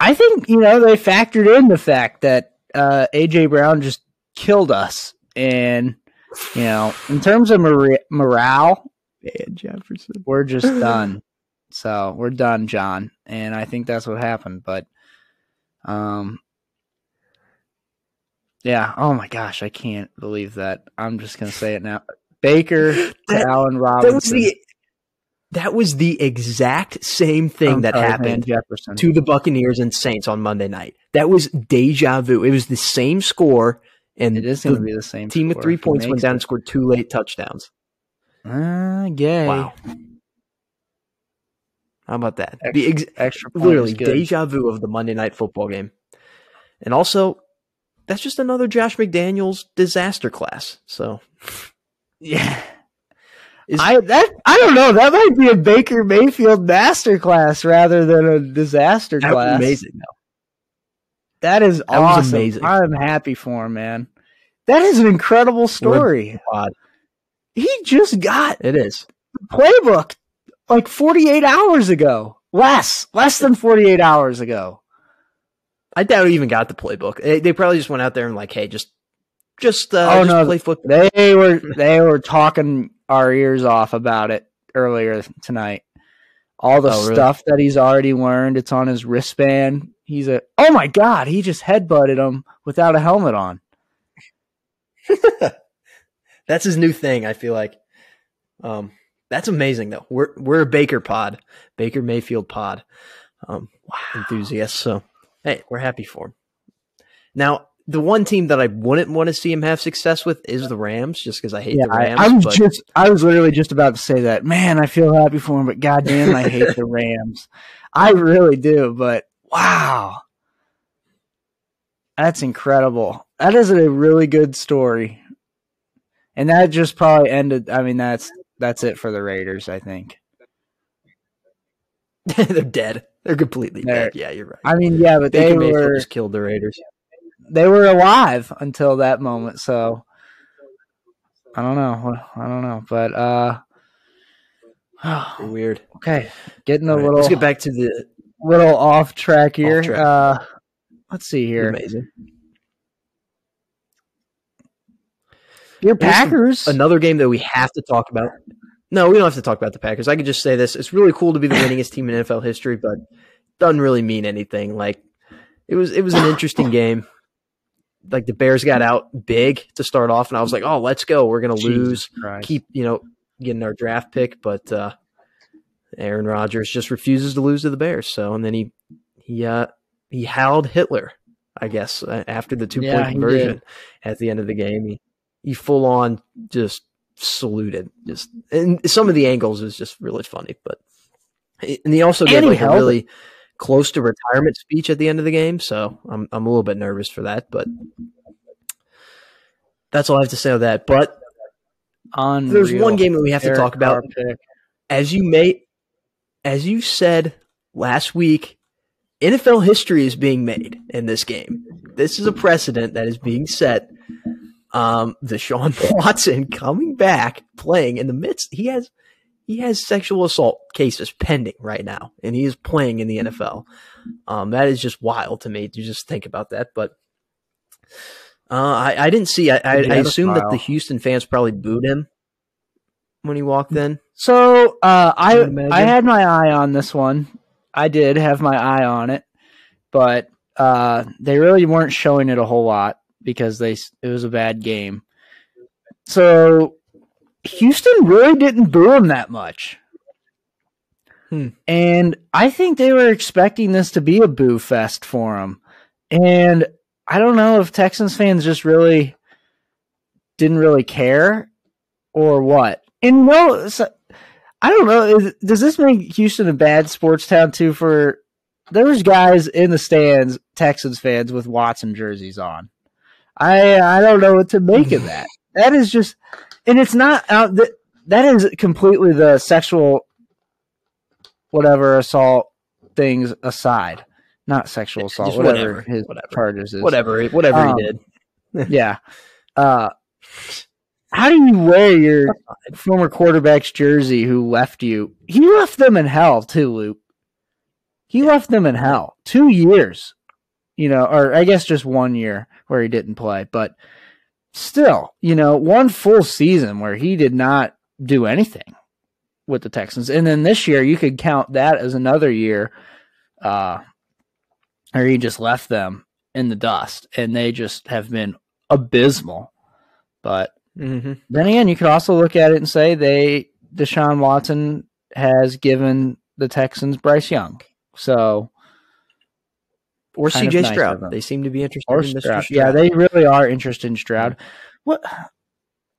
I think, you know, they factored in the fact that uh, A J. Brown just killed us. And, you know, in terms of mor- morale, man, Jefferson, we're just done. So we're done, John. And I think that's what happened. But, um, yeah. Oh my gosh, I can't believe that. I'm just gonna say it now. Baker to Allen Robinson. That was the, that was the exact same thing um, that uh, happened to the Buccaneers and Saints on Monday night. That was deja vu. It was the same score, and it is gonna be the same team score. With three points went down and scored two late touchdowns. Ah, uh, yay! Wow. How about that? Extra, the ex- extra point literally deja vu of the Monday night football game, and also. That's just another Josh McDaniels disaster class. So, yeah, Is, I that I don't know. That might be a Baker Mayfield masterclass rather than a disaster that class. Was amazing, though. That is that awesome. Was amazing. I'm happy for him, man. That is an incredible story. He just got it is playbook like forty-eight hours ago. Less, less than forty-eight hours ago. I doubt he even got the playbook. They, they probably just went out there and like, hey, just, just, uh, oh, just no. play football. They were they were talking our ears off about it earlier tonight. All the oh, stuff really? that he's already learned. It's on his wristband. He's a oh my god, he just headbutted him without a helmet on. That's his new thing. I feel like um, that's amazing though. We're we're a Baker pod, Baker Mayfield pod, um, wow. enthusiasts. So. Hey, we're happy for him. Now, the one team that I wouldn't want to see him have success with is the Rams, just because I hate yeah, the Rams. I, I, was but... just, I was literally just about to say that. Man, I feel happy for him, but goddamn, I hate the Rams. I really do, but wow. That's incredible. That is a really good story. And that just probably ended – I mean, that's that's it for the Raiders, I think. They're dead. They're completely dead. Yeah, you're right. I mean, yeah, but Baker they Mayfield were just killed the Raiders. They were alive until that moment, so I don't know. I don't know, but uh, oh, weird. Okay, getting a right, little. Let's get back to the little off track here. Off track. Uh, let's see here. Amazing. Your Packers. Another game that we have to talk about. No, we don't have to talk about the Packers. I could just say this. It's really cool to be the winningest team in N F L history, but doesn't really mean anything. Like it was it was an interesting game. Like the Bears got out big to start off, and I was like, oh, let's go. We're gonna Jesus lose. Christ. Keep, you know, getting our draft pick, but uh, Aaron Rodgers just refuses to lose to the Bears. So and then he he uh, he howled Hitler, I guess, after the two point yeah, conversion at the end of the game. He he full on just saluted, just and some of the angles is just really funny, but and he also gave like a really close to retirement speech at the end of the game, so I'm I'm a little bit nervous for that, but that's all I have to say on that. But Unreal. There's one game that we have Eric to talk about. Pick. As you may, as you said last week, N F L history is being made in this game. This is a precedent that is being set. Um, Deshaun Watson coming back, playing in the midst. He has he has sexual assault cases pending right now, and he is playing in the N F L. Um, that is just wild to me to just think about that. But uh, I, I didn't see. I, I, I assume that the Houston fans probably booed him when he walked in. So uh, I I, I had my eye on this one. I did have my eye on it, but uh, they really weren't showing it a whole lot. Because they it was a bad game. So Houston really didn't boo him that much. Hmm. And I think they were expecting this to be a boo fest for him. And I don't know if Texans fans just really didn't really care or what. And no, I don't know. Is, does this make Houston a bad sports town too? For there was guys in the stands, Texans fans with Watson jerseys on. I I don't know what to make of that. That is just, and it's not out. That, that is completely the sexual, whatever assault things aside. Not sexual assault, whatever, whatever his whatever. charges is. Whatever, whatever um, he did. yeah. Uh, how do you wear your former quarterback's jersey who left you? He left them in hell, too, Luke. He yeah. left them in hell. Two years, you know, or I guess just one year where he didn't play. But still, you know, one full season where he did not do anything with the Texans. And then this year, you could count that as another year. Uh Or he just left them in the dust, and they just have been abysmal. But mm-hmm. then again, you could also look at it and say they Deshaun Watson has given the Texans Bryce Young, so or C J nice Stroud. They seem to be interested or in Mister Stroud. Stroud. Yeah, they really are interested in Stroud. Mm-hmm. What?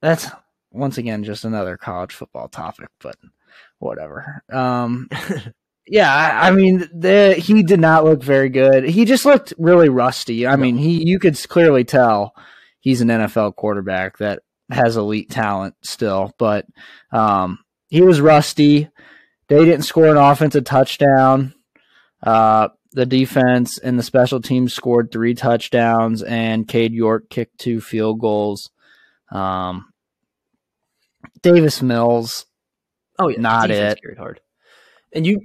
That's once again just another college football topic, but whatever. Um, Yeah, I, I mean, the, he did not look very good. He just looked really rusty. I mean, he you could clearly tell he's an N F L quarterback that has elite talent still, but um, he was rusty. They didn't score an offensive touchdown. Uh, the defense and the special teams scored three touchdowns, and Cade York kicked two field goals. Um, Davis Mills, oh yeah, not it. Carried hard, and you.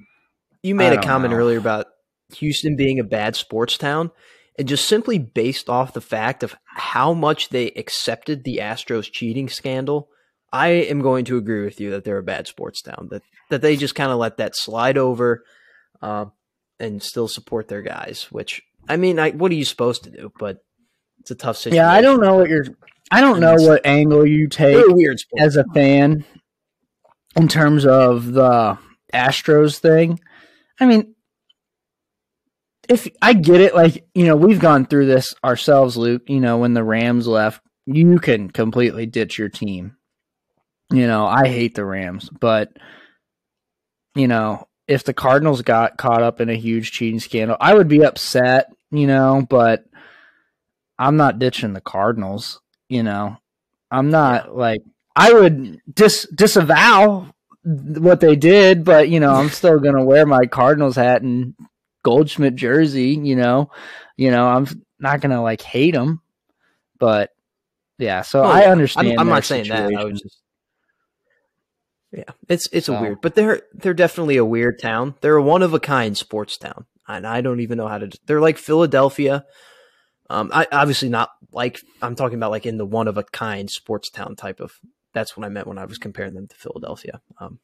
You made a comment know. earlier about Houston being a bad sports town, and just simply based off the fact of how much they accepted the Astros cheating scandal, I am going to agree with you that they're a bad sports town, that, that they just kind of let that slide over uh, and still support their guys, which, I mean, I, what are you supposed to do? But it's a tough situation. Yeah, I don't know what you're – I don't know what angle you take weird as a fan in terms of the Astros thing. I mean, if I get it, like, you know, we've gone through this ourselves, Luke. You know, when the Rams left, you can completely ditch your team. You know, I hate the Rams, but, you know, if the Cardinals got caught up in a huge cheating scandal, I would be upset, you know, but I'm not ditching the Cardinals, you know. I'm not, like, I would dis- disavow what they did, but, you know, I'm still going to wear my Cardinals hat and Goldschmidt jersey, you know, you know, I'm not going to like hate them, but yeah, so oh, I understand. I'm, I'm not situation. saying that. I was just, yeah, it's, it's so. a weird, but they're, they're definitely a weird town. They're a one of a kind sports town. And I don't even know how to, they're like Philadelphia. Um, I obviously not like, I'm talking about like in the one of a kind sports town type of, that's what I meant when I was comparing them to Philadelphia. Um,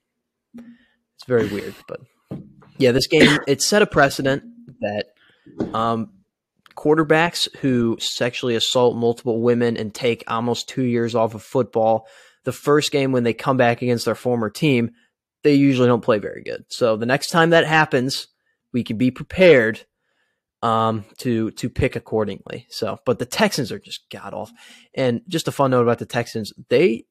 it's very weird, but yeah, this game, it set a precedent that um, quarterbacks who sexually assault multiple women and take almost two years off of football, the first game when they come back against their former team, they usually don't play very good. So the next time that happens, we can be prepared um, to, to pick accordingly. So, but the Texans are just god off. And just a fun note about the Texans, they,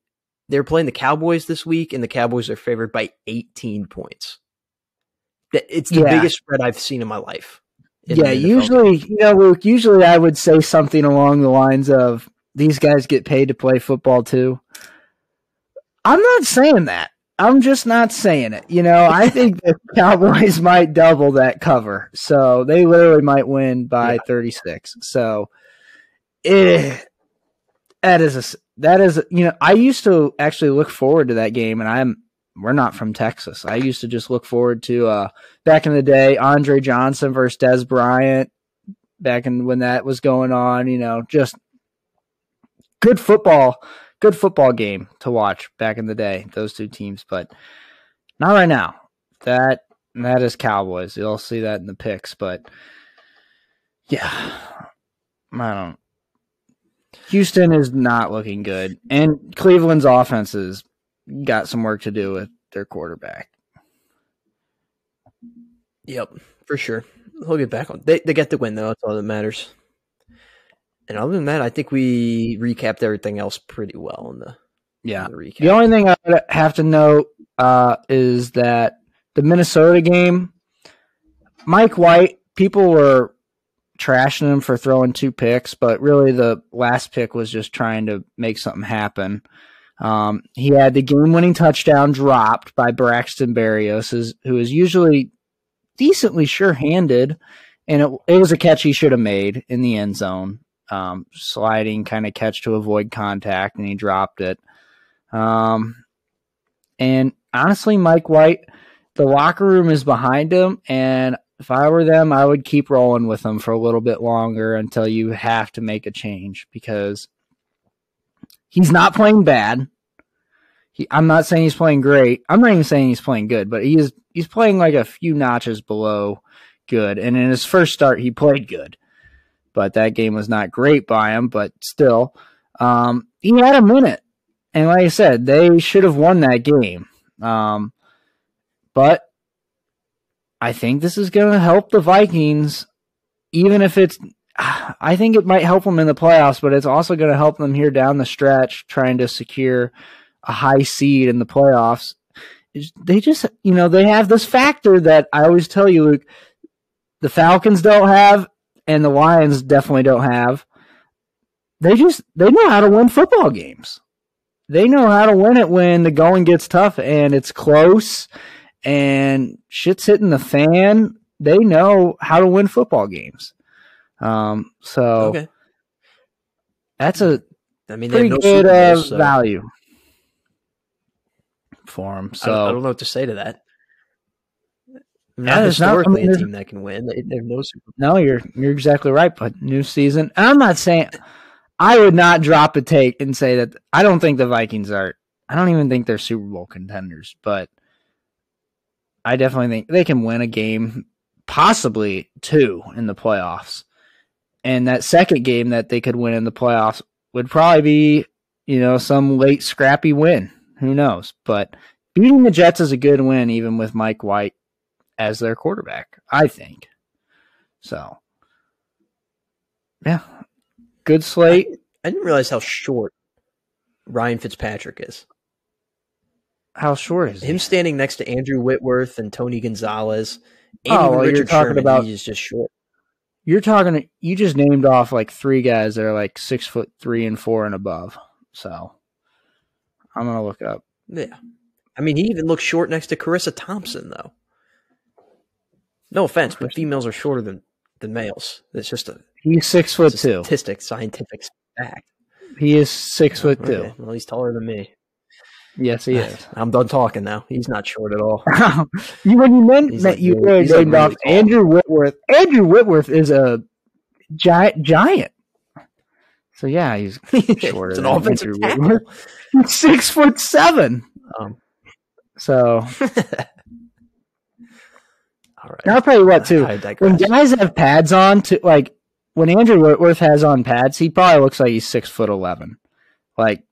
They're playing the Cowboys this week, and the Cowboys are favored by eighteen points. It's the yeah. biggest spread I've seen in my life. In yeah, usually, you know, Luke, usually I would say something along the lines of, these guys get paid to play football too. I'm not saying that. I'm just not saying it. You know, I think the Cowboys might double that cover. So they literally might win by yeah. thirty-six. So it, that is a... That is, you know, I used to actually look forward to that game, and I'm we're not from Texas. I used to just look forward to uh, back in the day, Andre Johnson versus Dez Bryant, back in when that was going on. You know, just good football, good football game to watch back in the day. Those two teams, but not right now. That that is Cowboys. You'll see that in the picks, but yeah, I don't. Houston is not looking good, and Cleveland's offenses got some work to do with their quarterback. Yep, for sure. He'll get back on. They they get the win though. That's all that matters. And other than that, I think we recapped everything else pretty well in the yeah. In the, recap. The only thing I have to note uh, is that the Minnesota game, Mike White, people were trashing him for throwing two picks, but really the last pick was just trying to make something happen. Um, he had the game-winning touchdown dropped by Braxton Berrios, who is usually decently sure-handed, and it, it was a catch he should have made in the end zone. Um, sliding kind of catch to avoid contact, and he dropped it. Um, and honestly, Mike White, the locker room is behind him, and if I were them, I would keep rolling with him for a little bit longer until you have to make a change, because he's not playing bad. He, I'm not saying he's playing great. I'm not even saying he's playing good, but he is, he's playing like a few notches below good, and in his first start, he played good. But that game was not great by him, but still, um, he had a minute. And like I said, they should have won that game. Um, but I think this is going to help the Vikings, even if it's – I think it might help them in the playoffs, but it's also going to help them here down the stretch trying to secure a high seed in the playoffs. They just – you know, they have this factor that I always tell you, Luke, the Falcons don't have – and the Lions definitely don't have. They just, they know how to win football games. They know how to win it when the going gets tough and it's close and shit's hitting the fan. They know how to win football games. Um, so okay. that's a I mean, pretty no good uh, so. value for them. So I don't, I don't know what to say to that. Not historically not, I mean, a team that can win. They, they have no, Super no, you're you're exactly right. But new season, I'm not saying I would not drop a take and say that I don't think the Vikings are. I don't even think they're Super Bowl contenders, but I definitely think they can win a game, possibly two in the playoffs. And that second game that they could win in the playoffs would probably be, you know, some late scrappy win. Who knows? But beating the Jets is a good win, even with Mike White as their quarterback, I think. So, yeah. Good slate. I, I didn't realize how short Ryan Fitzpatrick is. How short is he? Him standing next to Andrew Whitworth and Tony Gonzalez. And oh, well, Richard you're talking Sherman, about... He's just short. You're talking... You just named off, like, three guys that are, like, six foot three and four and above. So, I'm going to look up. Yeah. I mean, he even looks short next to Carissa Thompson, though. No offense, but females are shorter than, than males. It's just a he's six foot two. Statistic, scientific fact. He is six foot two. Okay. Well, he's taller than me. Yes, he is. I'm done talking now. He's not short at all. you when you meant that you really named off Andrew Whitworth. Andrew Whitworth is a giant. Giant. So yeah, he's shorter. It's an offensive tackle. He's six foot seven. Um, so. All right. I'll tell you what, too. When guys have pads on, to like when Andrew Whitworth has on pads, he probably looks like he's six foot eleven. Like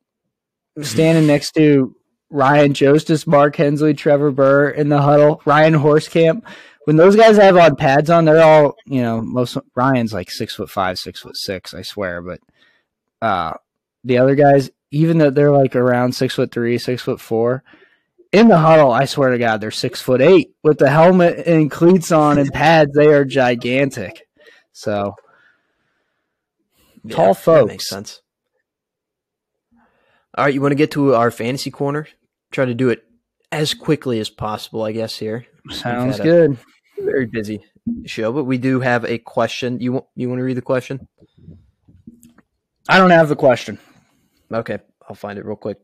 standing next to Ryan Jostis, Mark Hensley, Trevor Burr in the huddle, Ryan Horsecamp. When those guys have on pads on, they're all you know. Most Ryan's like six foot five, six foot six, I swear. But uh, the other guys, even though they're like around six foot three, six foot four. In the huddle, I swear to God, they're six foot eight with the helmet and cleats on and pads. They are gigantic. So yeah, tall folks. That makes sense. All right, you want to get to our fantasy corner? Try to do it as quickly as possible, I guess. Here sounds good. Very busy show, but we do have a question. You want you want to read the question? I don't have the question. Okay, I'll find it real quick.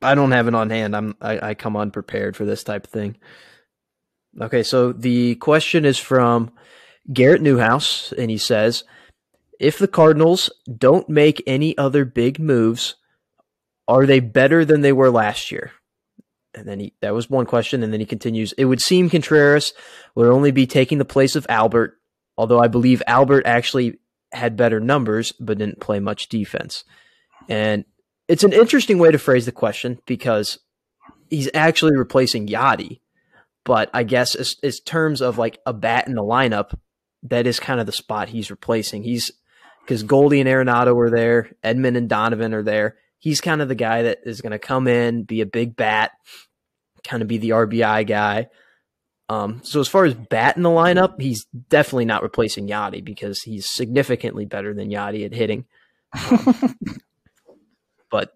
I don't have it on hand. I'm I, I come unprepared for this type of thing. Okay, so the question is from Garrett Newhouse, and he says, if the Cardinals don't make any other big moves, are they better than they were last year? And then he that was one question, and then he continues, it would seem Contreras would only be taking the place of Albert, although I believe Albert actually had better numbers but didn't play much defense. And it's an interesting way to phrase the question because he's actually replacing Yachty, but I guess as, as terms of like a bat in the lineup, that is kind of the spot he's replacing. He's because Goldie and Arenado are there. Edman and Donovan are there. He's kind of the guy that is going to come in, be a big bat, kind of be the R B I guy. Um, so as far as bat in the lineup, he's definitely not replacing Yachty because he's significantly better than Yachty at hitting. Um, but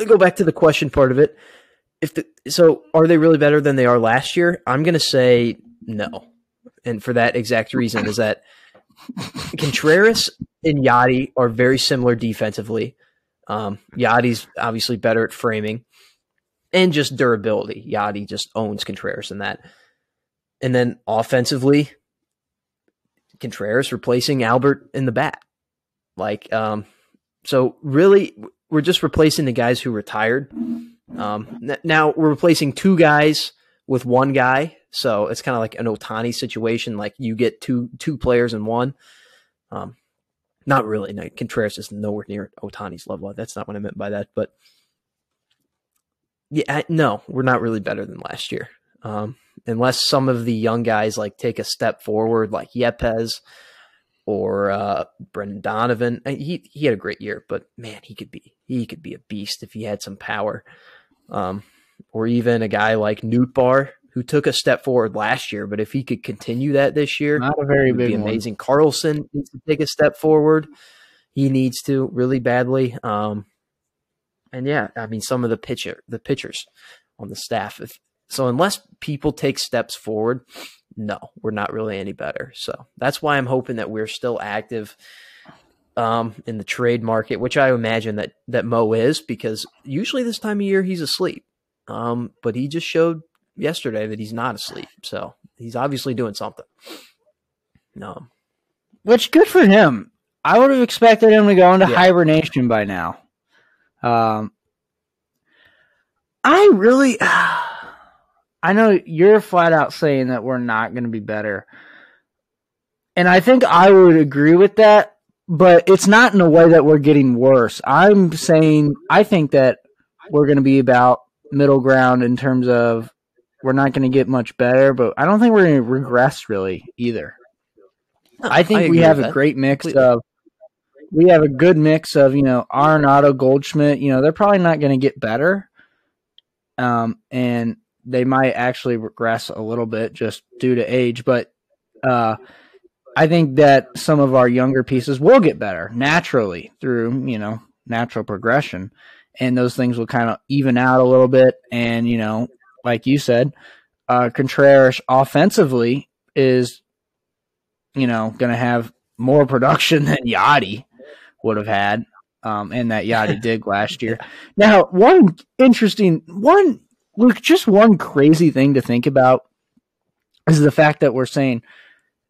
I go back to the question part of it. If the, so are they really better than they are last year? I'm going to say no. And for that exact reason is that Contreras and Yachty are very similar defensively. Um, Yachty's obviously better at framing and just durability. Yachty just owns Contreras in that. And then offensively, Contreras replacing Albert in the bat. Like, um, so really we're just replacing the guys who retired. Um, now we're replacing two guys with one guy. So it's kind of like an Otani situation. Like you get two, two players in one. Um, not really. No, Contreras is nowhere near Otani's level. That's not what I meant by that, but yeah, I, no, we're not really better than last year. Um, unless some of the young guys like take a step forward, like Yepez or uh, Brendan Donovan. He he had a great year, but man, he could be he could be a beast if he had some power. Um, or even a guy like Nootbaar, who took a step forward last year, but if he could continue that this year, not a very it would big be amazing. One. Carlson needs to take a step forward. He needs to really badly. Um, and yeah, I mean, some of the pitcher, the pitchers on the staff. If, so unless people take steps forward, no, we're not really any better. So that's why I'm hoping that we're still active um, in the trade market, which I imagine that, that Mo is, because usually this time of year he's asleep. Um, but he just showed yesterday that he's not asleep, so he's obviously doing something. No, which good for him. I would have expected him to go into yeah. hibernation by now. Um, I really, I know you're flat out saying that we're not going to be better, and I think I would agree with that. But it's not in a way that we're getting worse. I'm saying I think that we're going to be about middle ground in terms of. We're not going to get much better, but I don't think we're going to regress really either. No, I think I we have a that. great mix of – we have a good mix of, you know, Arenado, Goldschmidt. You know, they're probably not going to get better, um, and they might actually regress a little bit just due to age. But uh, I think that some of our younger pieces will get better naturally through, you know, natural progression, and those things will kind of even out a little bit and, you know – like you said, uh, Contreras offensively is, you know, going to have more production than Yachty would have had, um, and that Yachty did last year. Now, one interesting one, look, just one crazy thing to think about is the fact that we're saying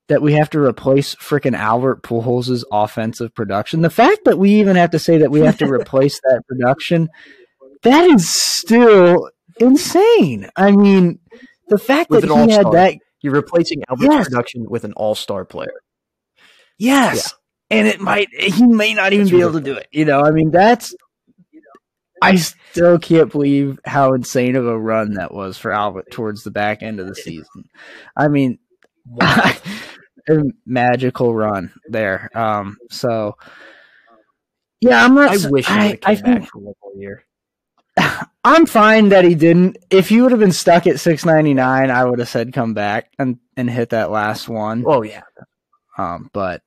that we have to replace freaking Albert Pujols' offensive production. The fact that we even have to say that we have to replace that production, that is still. Insane. I mean, the fact that he had that. You're replacing Albert's yes. production with an all-star player. Yes. Yeah. And it might, he may not even be able to do it. You know, I mean, that's, I still can't believe how insane of a run that was for Albert towards the back end of the season. I mean, a magical run there. Um, so, yeah, I'm not, I wish I, I think, for one more year. I'm fine that he didn't. If he would have been stuck at six ninety-nine, I would have said come back and, and hit that last one. Oh yeah. Um, but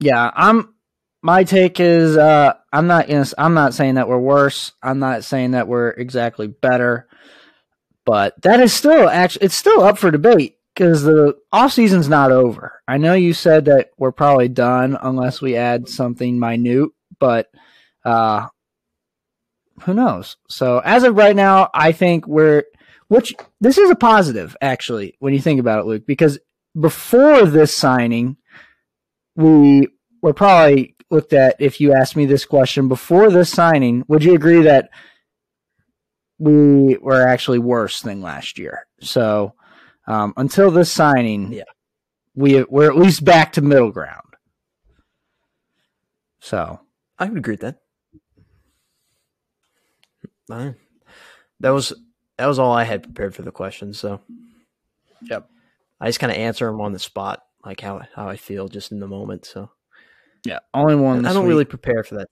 yeah, I'm. My take is uh, I'm not. You know, I'm not saying that we're worse. I'm not saying that we're exactly better. But that is still actually it's still up for debate because the offseason's not over. I know you said that we're probably done unless we add something minute, but. Uh, Who knows? So as of right now, I think we're which this is a positive actually when you think about it, Luke, because before this signing, we were probably looked at if you asked me this question before this signing, would you agree that we were actually worse than last year? So um, until this signing, yeah. we we're at least back to middle ground. So I would agree with that. That was that was all I had prepared for the question. So, yep, I just kind of answer them on the spot. like how how I feel just in the moment. So yeah, only one. This I don't week. really prepare for that,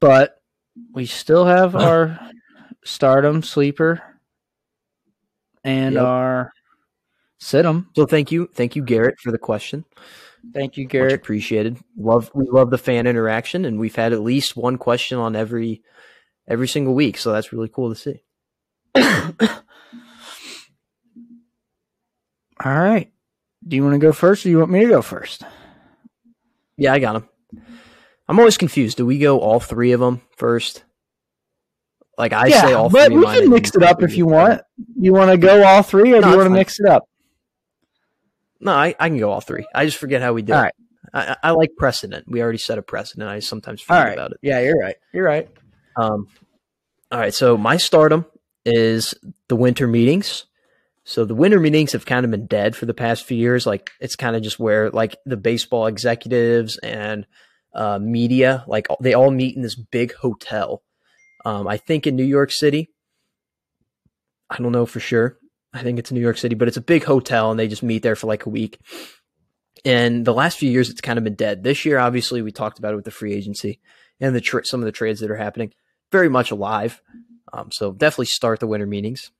but we still have our stardom sleeper and yep. our situm. So thank you, thank you, Garrett, for the question. Thank you, Garrett. Much appreciated. Love we love the fan interaction, and we've had at least one question on every every single week. So that's really cool to see. All right. Do you want to go first or do you want me to go first? Yeah, I got them. I'm always confused. Do we go all three of them first? Like I yeah, say all three. Yeah, but we can mix it up if you want. You want to go all three or no, do you want to mix it up? No, I, I can go all three. I just forget how we did all it. All right. I, I like precedent. We already set a precedent. I sometimes forget right. about it. Yeah, you're right. You're right. Um, all right, so my stardom is the winter meetings. So the winter meetings have kind of been dead for the past few years. Like it's kind of just where like the baseball executives and uh, media, like they all meet in this big hotel. Um, I think in New York City. I don't know for sure. I think it's in New York City, but it's a big hotel and they just meet there for like a week. And the last few years, it's kind of been dead. This year, obviously, we talked about it with the free agency and the tra- some of the trades that are happening. Very much alive. Um, so definitely start the winter meetings.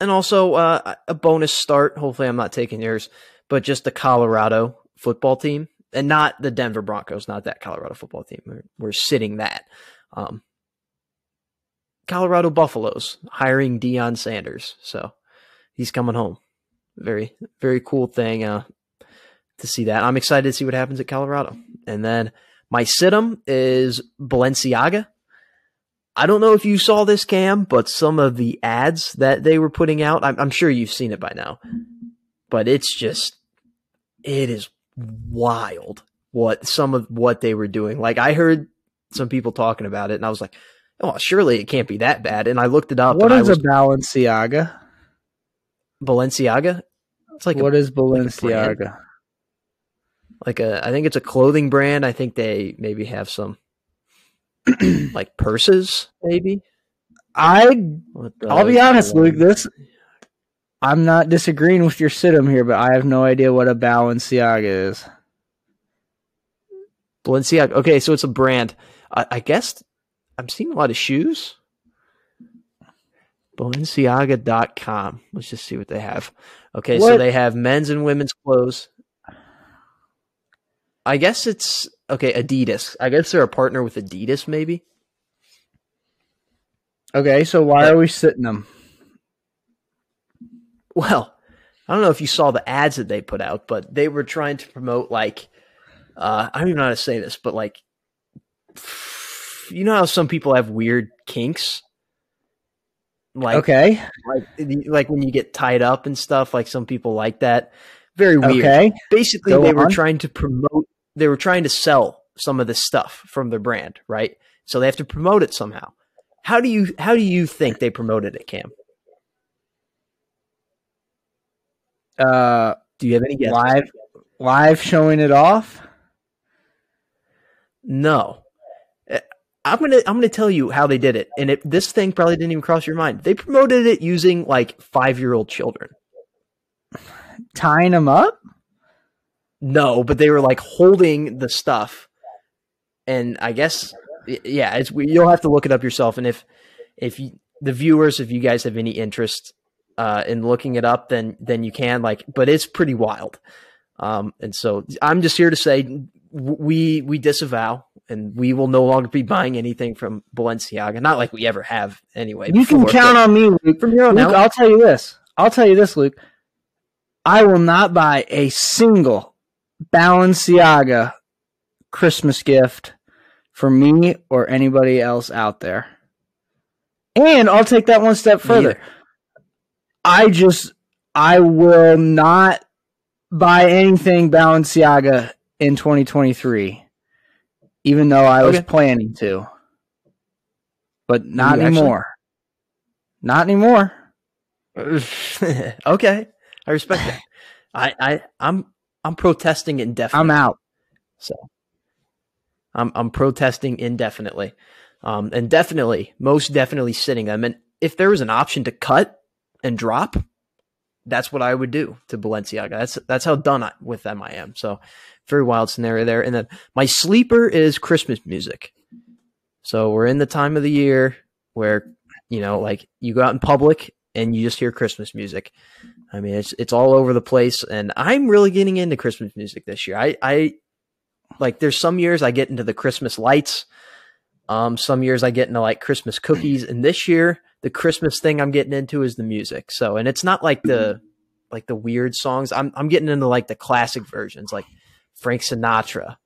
And also uh, a bonus start. Hopefully I'm not taking yours, but just the Colorado football team and not the Denver Broncos, not that Colorado football team. We're, we're sitting that. Um, Colorado Buffaloes hiring Deion Sanders. So he's coming home. Very, very cool thing uh, to see that. I'm excited to see what happens at Colorado. And then my situm is Balenciaga. I don't know if you saw this, Cam, but some of the ads that they were putting out, I'm, I'm sure you've seen it by now, but it's just, it is wild what some of what they were doing. Like I heard some people talking about it and I was like, oh, surely it can't be that bad. And I looked it up. What and is I was, a Balenciaga? Balenciaga? It's like what a, is Balenciaga? Like a, like a, I think it's a clothing brand. I think they maybe have some. Like purses, maybe. I, I'll be honest, Luke. This, I'm not disagreeing with your situm here, but I have no idea what a Balenciaga is. Balenciaga. Okay, so it's a brand. I, I guess I'm seeing a lot of shoes. Balenciaga dot com. Let's just see what they have. Okay, what? So they have men's and women's clothes. I guess it's okay. Adidas. I guess they're a partner with Adidas, maybe. Okay, so why but, are we sitting them? Well, I don't know if you saw the ads that they put out, but they were trying to promote like uh, I don't even know how to say this, but like you know how some people have weird kinks, like okay, like like when you get tied up and stuff. Like some people like that. Very weird. Okay. Basically, Go they on. were trying to promote. They were trying to sell some of the stuff from their brand, right? So they have to promote it somehow. How do you how do you think they promoted it, Cam? Uh, do you have any guesses? Live, live showing it off? No, I'm gonna I'm gonna tell you how they did it, and it, this thing probably didn't even cross your mind. They promoted it using like five year old children, tying them up. No, but they were like holding the stuff, and I guess, yeah, it's you'll have to look it up yourself. And if, if you, the viewers, if you guys have any interest uh, in looking it up, then then you can. Like, but it's pretty wild. Um, and so I'm just here to say we we disavow, and we will no longer be buying anything from Balenciaga. Not like we ever have, anyway. You before, can count on me, Luke. From here on out, I'll tell you this. I'll tell you this, Luke. I will not buy a single Balenciaga Christmas gift for me or anybody else out there. And I'll take that one step further. I just, I will not buy anything Balenciaga in twenty twenty-three, even though I was okay. planning to. But not you anymore. Actually? Not anymore. Okay. I respect that. I, I, I'm, I'm protesting indefinitely. I'm out. So I'm I'm protesting indefinitely. Um, and definitely, most definitely sitting them. And if there was an option to cut and drop, that's what I would do to Balenciaga. That's that's how done I, with them I am. So very wild scenario there. And then my sleeper is Christmas music. So we're in the time of the year where, you know, like you go out in public and you just hear Christmas music. I mean, it's it's all over the place. And I'm really getting into Christmas music this year. I, I like there's some years I get into the Christmas lights. Um, some years I get into like Christmas cookies. And this year, the Christmas thing I'm getting into is the music. So, and it's not like the like the weird songs. I'm I'm getting into like the classic versions, like Frank Sinatra,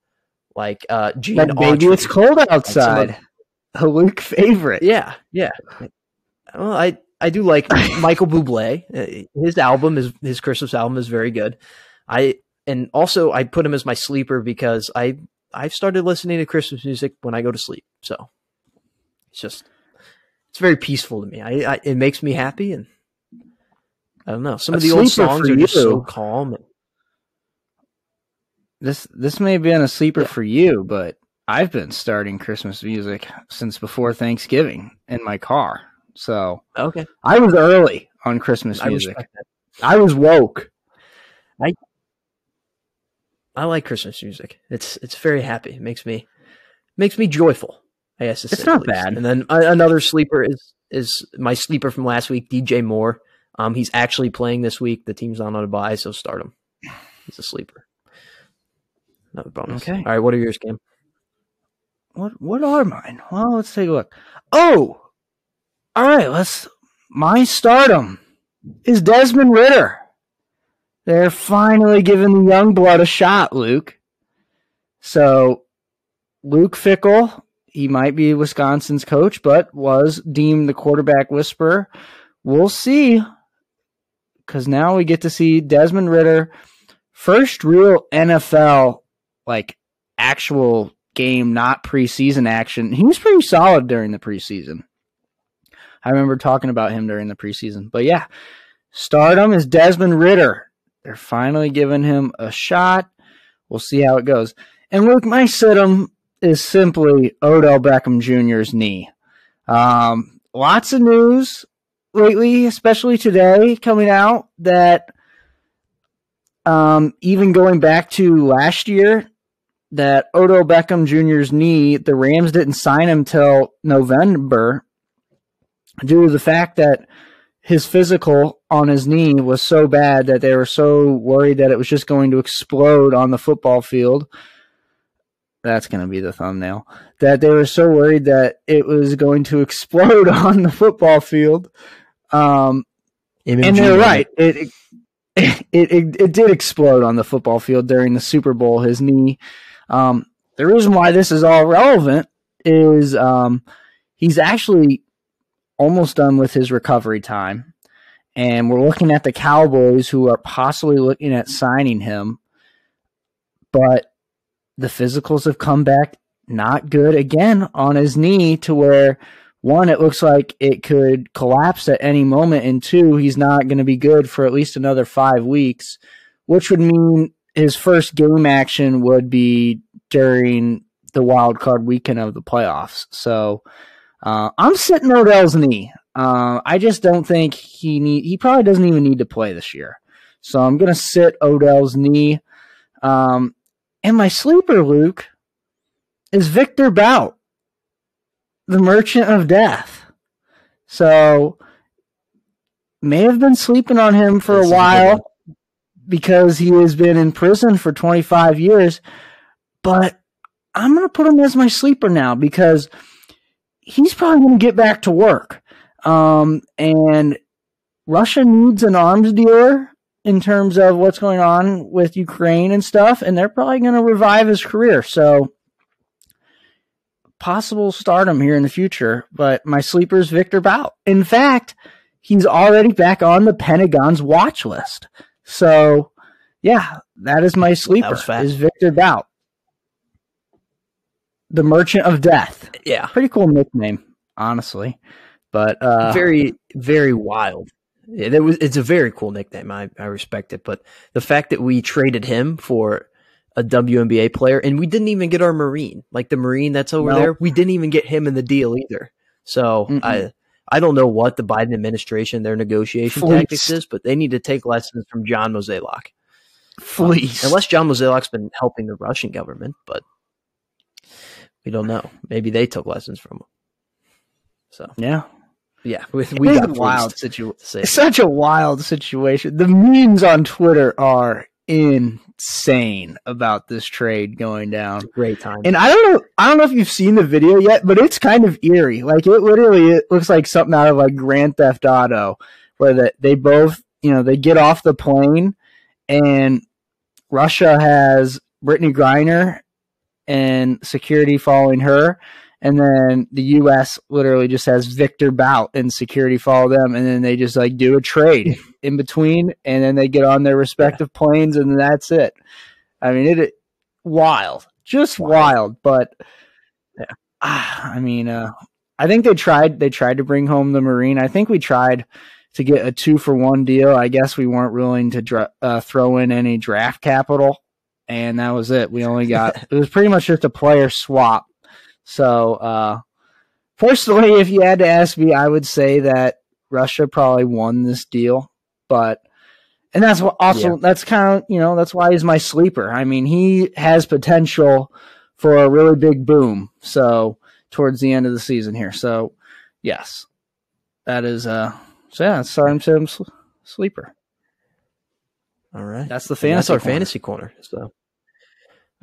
like uh, Gene Autry. Baby, it's cold outside. A Luke favorite. Yeah, yeah. Well, I I do like Michael Bublé. His album is his Christmas album is very good. I and also I put him as my sleeper because I I've started listening to Christmas music when I go to sleep. So it's just. It's very peaceful to me. I, I it makes me happy, and I don't know. Some of the old songs are just so calm. And... This this may have been a sleeper yeah. for you, but I've been starting Christmas music since before Thanksgiving in my car. So okay, I was early on Christmas music. I, I was woke. I I like Christmas music. It's it's very happy. It makes me makes me joyful. I guess it's not bad. And then another sleeper is is my sleeper from last week, D J Moore. Um, he's actually playing this week. The team's not on a bye, so start him. He's a sleeper. Another bonus. Okay. All right. What are yours, Cam? What What are mine? Well, let's take a look. Oh, all right. Let's. My stardom is Desmond Ritter. They're finally giving the young blood a shot, Luke. So, Luke Fickell. He might be Wisconsin's coach, but was deemed the quarterback whisperer. We'll see, because now we get to see Desmond Ritter, first real N F L, like actual game, not preseason action. He was pretty solid during the preseason. I remember talking about him during the preseason. But yeah, stardom is Desmond Ritter. They're finally giving him a shot. We'll see how it goes. And Luke, my situm is simply Odell Beckham Junior's knee. Um, lots of news lately, especially today, coming out that um, even going back to last year, that Odell Beckham Junior's knee, the Rams didn't sign him till November due to the fact that his physical on his knee was so bad that they were so worried that it was just going to explode on the football field. That's going to be the thumbnail, that they were so worried that it was going to explode on the football field. Um, and they're right. It it, it it it did explode on the football field during the Super Bowl, his knee. Um, the reason why this is all relevant is um, he's actually almost done with his recovery time. And we're looking at the Cowboys, who are possibly looking at signing him. But the physicals have come back not good again on his knee, to where, one, it looks like it could collapse at any moment, and two, he's not going to be good for at least another five weeks, which would mean his first game action would be during the wild card weekend of the playoffs. So uh, I'm sitting Odell's knee. Uh, I just don't think he need. He probably doesn't even need to play this year. So I'm going to sit Odell's knee. Um, And my sleeper, Luke, is Victor Bout, the Merchant of Death. So, may have been sleeping on him for That's a while a because he has been in prison for twenty-five years. But I'm going to put him as my sleeper now because he's probably going to get back to work. Um, and Russia needs an arms dealer in terms of what's going on with Ukraine and stuff, and they're probably going to revive his career. So, possible stardom here in the future, but my sleeper's Victor Bout. In fact, he's already back on the Pentagon's watch list. So, yeah, that is my sleeper, is Victor Bout, the Merchant of Death. Yeah. Pretty cool nickname, honestly. But uh, very, very wild. It was, it's a very cool nickname. I, I respect it. But the fact that we traded him for a W N B A player, and we didn't even get our Marine, like the Marine that's over nope. there. We didn't even get him in the deal either. So mm-hmm. I I don't know what the Biden administration, their negotiation Fleece. tactics is, but they need to take lessons from John Mozeliak. Fleece. Um, unless John Mozeliak's been helping the Russian government, but we don't know. Maybe they took lessons from him. So yeah. Yeah, we, we got a wild situation. Such a wild situation. The memes on Twitter are insane about this trade going down. It's a great time, and I don't know. I don't know if you've seen the video yet, but it's kind of eerie. Like it literally, it looks like something out of like Grand Theft Auto, where the, they both, you know, they get off the plane, and Russia has Brittany Griner and security following her. And then the U S literally just has Victor Bout and security follow them, and then they just like do a trade in between, and then they get on their respective yeah. planes, and that's it. I mean, it, it wild, just wild. wild but yeah. ah, I mean, uh, I think they tried. They tried to bring home the Marine. I think we tried to get a two for one deal. I guess we weren't willing to dra- uh, throw in any draft capital, and that was it. We only got it was pretty much just a player swap. So, uh, personally, if you had to ask me, I would say that Russia probably won this deal, but, and that's what also, yeah. that's kind of, you know, that's why he's my sleeper. I mean, he has potential for a really big boom. So towards the end of the season here. So yes, that is, uh, so yeah, it's time to him sl- sleeper. All right. That's the fantasy, that's our corner. fantasy corner. So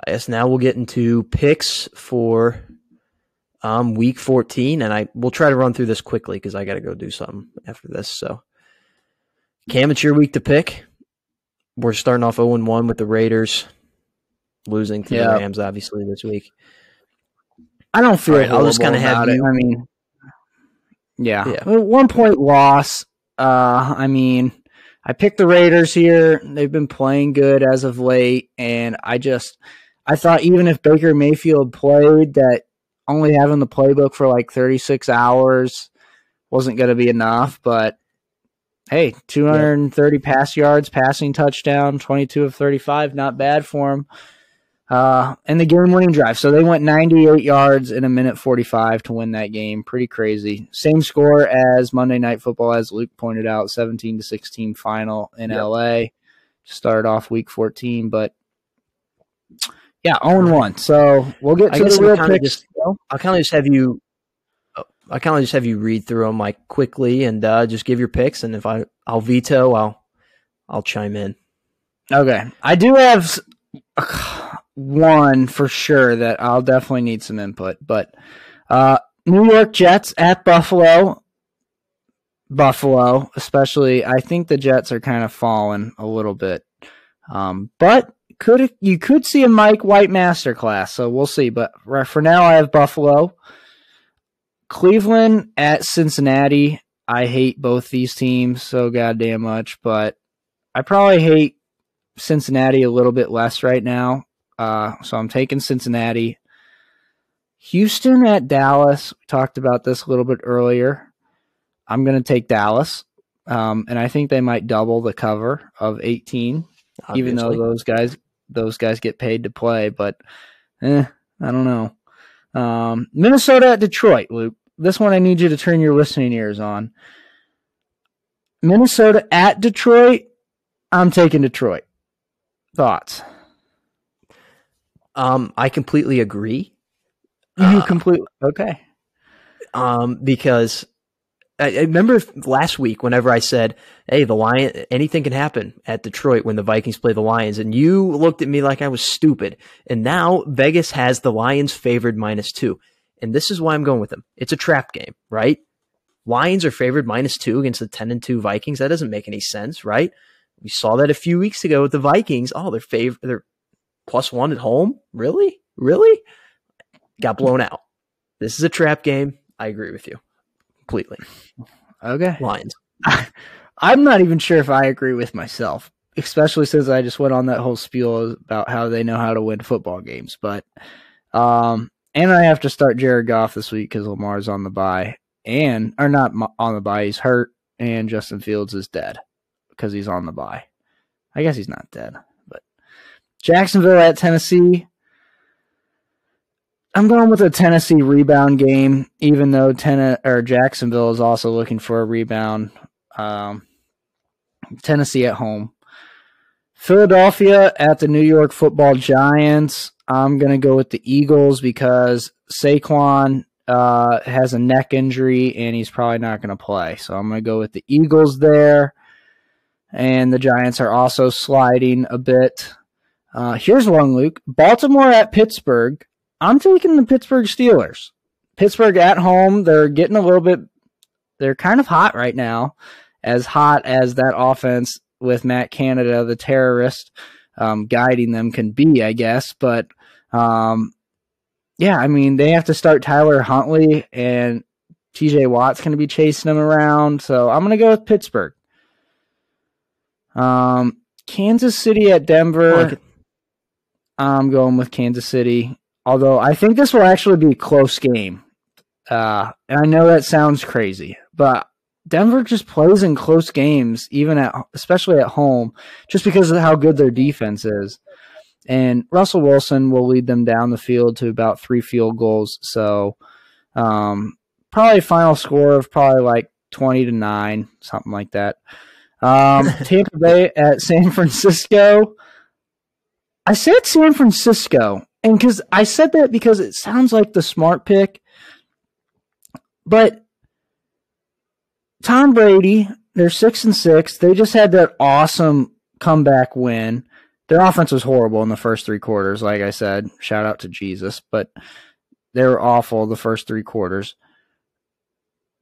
I guess now we'll get into picks for, Um, week fourteen, and I will try to run through this quickly because I got to go do something after this. So, Cam, it's your week to pick. We're starting off oh and one with the Raiders, losing to yeah. the Rams, obviously, this week. I don't feel right, I'll just kind of have you. I mean, yeah. yeah. Well, one point loss. Uh, I mean, I picked the Raiders here. They've been playing good as of late, and I just, I thought even if Baker Mayfield played that, only having the playbook for like thirty-six hours wasn't going to be enough, but hey, two hundred thirty yeah. pass yards, passing touchdown, twenty-two of thirty-five, not bad for him. Uh, and the game-winning drive. So they went ninety-eight yards in a minute forty-five to win that game. Pretty crazy. Same score as Monday Night Football, as Luke pointed out, seventeen to sixteen final in yep. L A to start off week fourteen, but yeah, oh and one. So we'll get to the real picks. I kind of just have you. I kind of just have you read through them like quickly and uh, just give your picks. And if I, I'll veto. I'll, I'll chime in. Okay, I do have one for sure that I'll definitely need some input. But uh, New York Jets at Buffalo. Buffalo, especially. I think the Jets are kind of falling a little bit, um, but. Could you could see a Mike White masterclass, so we'll see. But for now, I have Buffalo. Cleveland at Cincinnati. I hate both these teams so goddamn much, but I probably hate Cincinnati a little bit less right now. Uh, so I'm taking Cincinnati. Houston at Dallas. We talked about this a little bit earlier. I'm going to take Dallas, um, and I think they might double the cover of eighteen, obviously. Even though those guys... Those guys get paid to play, but eh, I don't know. Um, Minnesota at Detroit, Luke. This one I need you to turn your listening ears on. Minnesota at Detroit, I'm taking Detroit. Thoughts? Um, I completely agree. You uh, completely okay? Um, because I, I remember last week whenever I said, hey, the Lions, anything can happen at Detroit when the Vikings play the Lions. And you looked at me like I was stupid. And now Vegas has the Lions favored minus two. And this is why I'm going with them. It's a trap game, right? Lions are favored minus two against the ten and two Vikings. That doesn't make any sense, right? We saw that a few weeks ago with the Vikings. Oh, they're fav- they're plus one at home. Really? Really? Got blown out. This is a trap game. I agree with you. Completely. Okay. Lions. I, I'm not even sure if I agree with myself, especially since I just went on that whole spiel about how they know how to win football games. But, um, and I have to start Jared Goff this week because Lamar's on the bye and, or not on the bye, he's hurt, and Justin Fields is dead because he's on the bye. I guess he's not dead, but Jacksonville at Tennessee. I'm going with a Tennessee rebound game, even though ten or Jacksonville is also looking for a rebound. Um, Tennessee at home. Philadelphia at the New York Football Giants. I'm going to go with the Eagles because Saquon uh, has a neck injury and he's probably not going to play. So I'm going to go with the Eagles there. And the Giants are also sliding a bit. Uh, here's one, Luke. Baltimore at Pittsburgh. I'm taking the Pittsburgh Steelers. Pittsburgh at home. They're getting a little bit, they're kind of hot right now, as hot as that offense with Matt Canada, the terrorist, um, guiding them can be, I guess. But, um, yeah, I mean, they have to start Tyler Huntley, and T J Watt's going to be chasing them around. So I'm going to go with Pittsburgh. Um, Kansas City at Denver. I'm going with Kansas City. Although I think this will actually be a close game. Uh, and I know that sounds crazy, but Denver just plays in close games, even at, especially at home, just because of how good their defense is. And Russell Wilson will lead them down the field to about three field goals. So um, probably final score of probably like twenty to nine, something like that. Um, Tampa Bay at San Francisco. I said San Francisco. And because I said that because it sounds like the smart pick, but Tom Brady, they're six and six. They just had that awesome comeback win. Their offense was horrible in the first three quarters. Like I said, shout out to Jesus, but they were awful the first three quarters,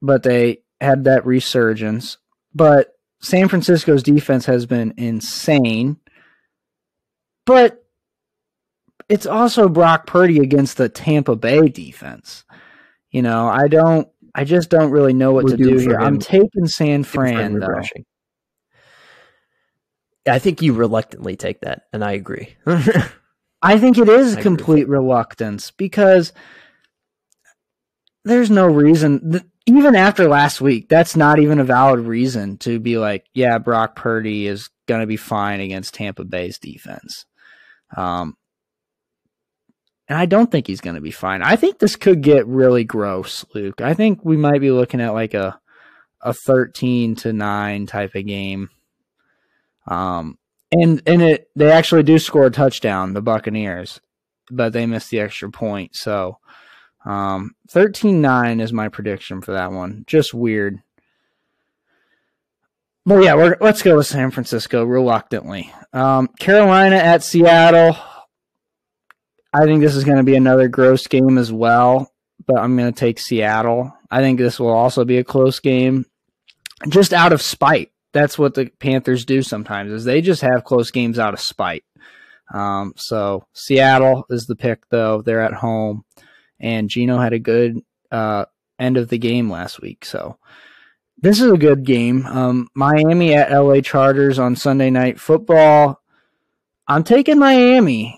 but they had that resurgence. But San Francisco's defense has been insane, but it's also Brock Purdy against the Tampa Bay defense. You know, I don't, I just don't really know what We're to do here. Him. I'm taking San Fran, though. I think you reluctantly take that, and I agree. I think it is I complete agree. reluctance because there's no reason, even after last week, that's not even a valid reason to be like, yeah, Brock Purdy is going to be fine against Tampa Bay's defense. Um, And I don't think he's going to be fine. I think this could get really gross, Luke. I think we might be looking at like a a thirteen to nine type of game. Um, and and it they actually do score a touchdown, the Buccaneers, but they missed the extra point. So um, thirteen nine is my prediction for that one. Just weird. But yeah, we're, let's go with San Francisco reluctantly. Um, Carolina at Seattle. I think this is going to be another gross game as well, but I'm going to take Seattle. I think this will also be a close game, just out of spite. That's what the Panthers do sometimes, is they just have close games out of spite. Um, so Seattle is the pick, though. They're at home, and Geno had a good uh, end of the game last week. So this is a good game. Um, Miami at L A Chargers on Sunday Night Football. I'm taking Miami.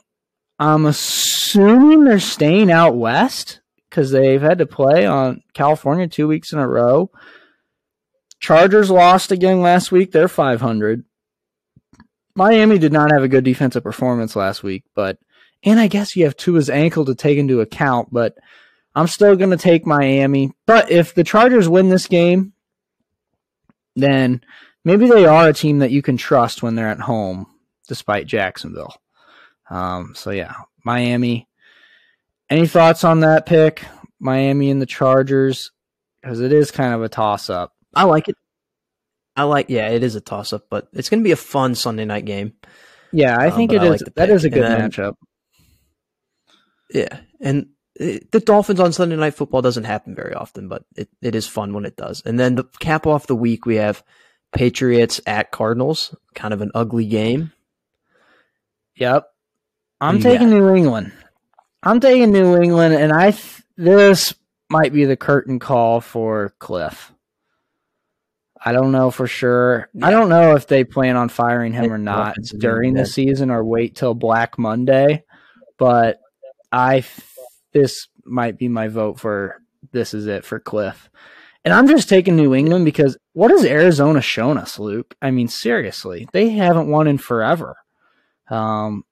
I'm assuming they're staying out west because they've had to play on California two weeks in a row. Chargers lost again last week. They're five hundred. Miami did not have a good defensive performance last week, but and I guess you have Tua's ankle to take into account, but I'm still going to take Miami. But if the Chargers win this game, then maybe they are a team that you can trust when they're at home, despite Jacksonville. Um, so yeah, Miami, any thoughts on that pick? Miami and the Chargers, because it is kind of a toss up. I like it. I like, yeah, it is a toss up, but it's going to be a fun Sunday night game. Yeah. I think um, it I is. Like that is a good then, matchup. Yeah. And it, the Dolphins on Sunday Night Football doesn't happen very often, but it, it is fun when it does. And then the cap off the week, we have Patriots at Cardinals, kind of an ugly game. Yep. I'm taking yeah. New England. I'm taking New England, and I th- this might be the curtain call for Cliff. I don't know for sure. Yeah. I don't know if they plan on firing him or not during the season or wait till Black Monday, but I f- this might be my vote for this is it for Cliff. And I'm just taking New England because what has Arizona shown us, Luke? I mean, seriously, they haven't won in forever. Um,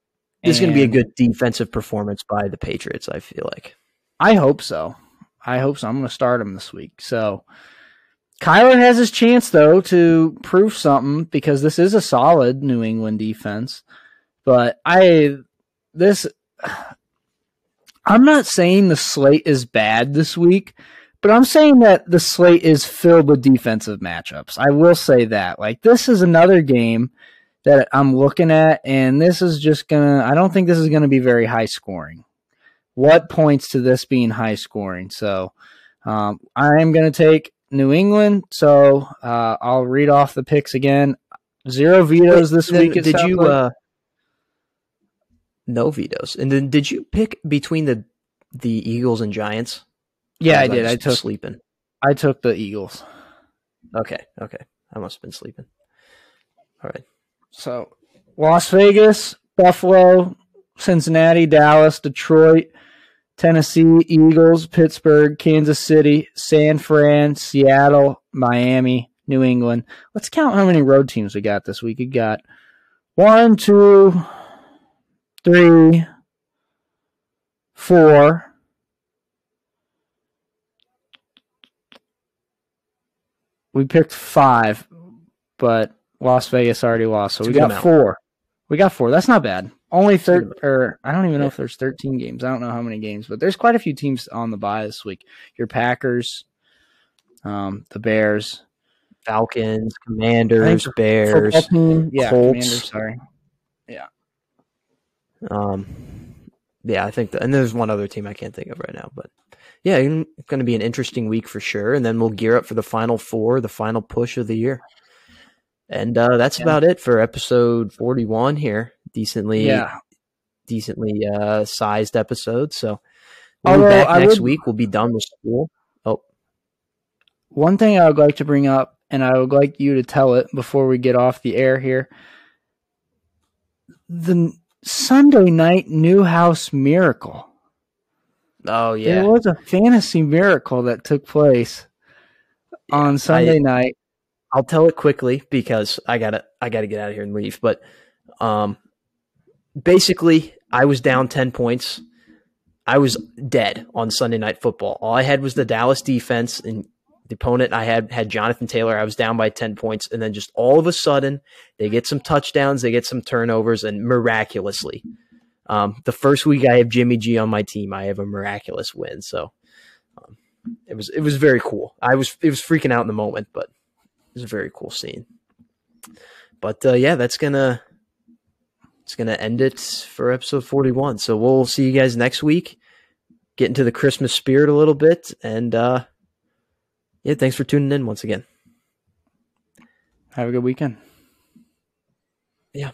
This is going to be a good defensive performance by the Patriots, I feel like. I hope so. I hope so. I'm going to start him this week. So Kyler has his chance, though, to prove something, because this is a solid New England defense. But I this I'm not saying the slate is bad this week, but I'm saying that the slate is filled with defensive matchups. I will say that. Like, this is another game that I'm looking at, and this is just going to – I don't think this is going to be very high scoring. What points to this being high scoring? So um, I am going to take New England. So uh, I'll read off the picks again. Zero vetoes this week. Did South you uh, – no vetoes. And then did you pick between the the Eagles and Giants? Yeah, I, I did. I took sleeping. I took the Eagles. Okay, okay. I must have been sleeping. All right. So, Las Vegas, Buffalo, Cincinnati, Dallas, Detroit, Tennessee, Eagles, Pittsburgh, Kansas City, San Fran, Seattle, Miami, New England. Let's count how many road teams we got this week. We got one, two, three, four. We picked five, but Las Vegas already lost, so we got four. We got four. That's not bad. Only third, or I don't even know if there's thirteen games. I don't know how many games, but there's quite a few teams on the bye this week. Your Packers, um, the Bears, Falcons, Commanders, Bears, team, yeah, Colts. Commanders, sorry, yeah, um, yeah. I think, the, and there's one other team I can't think of right now, but. Yeah, it's going to be an interesting week for sure, and then we'll gear up for the final four, the final push of the year. And uh, that's yeah. about it for episode forty-one here. Decently yeah. decently uh, sized episode. So we'll Although be back I next would... week. We'll be done with school. Oh, one thing I would like to bring up, and I would like you to tell it before we get off the air here. The Sunday night Newhouse miracle. Oh, yeah. There was a fantasy miracle that took place yeah, on Sunday I, night. I'll tell it quickly because I gotta I gotta get out of here and leave. But um, basically, I was down ten points. I was dead on Sunday Night Football. All I had was the Dallas defense, and the opponent I had had Jonathan Taylor. I was down by ten points, and then just all of a sudden, they get some touchdowns, they get some turnovers, and miraculously. Um, the first week I have Jimmy G on my team, I have a miraculous win. So um, it was it was very cool. I was it was freaking out in the moment, but it was a very cool scene. But uh, yeah, that's gonna it's gonna end it for episode forty-one. So we'll see you guys next week. Get into the Christmas spirit a little bit, and uh, yeah, thanks for tuning in once again. Have a good weekend. Yeah.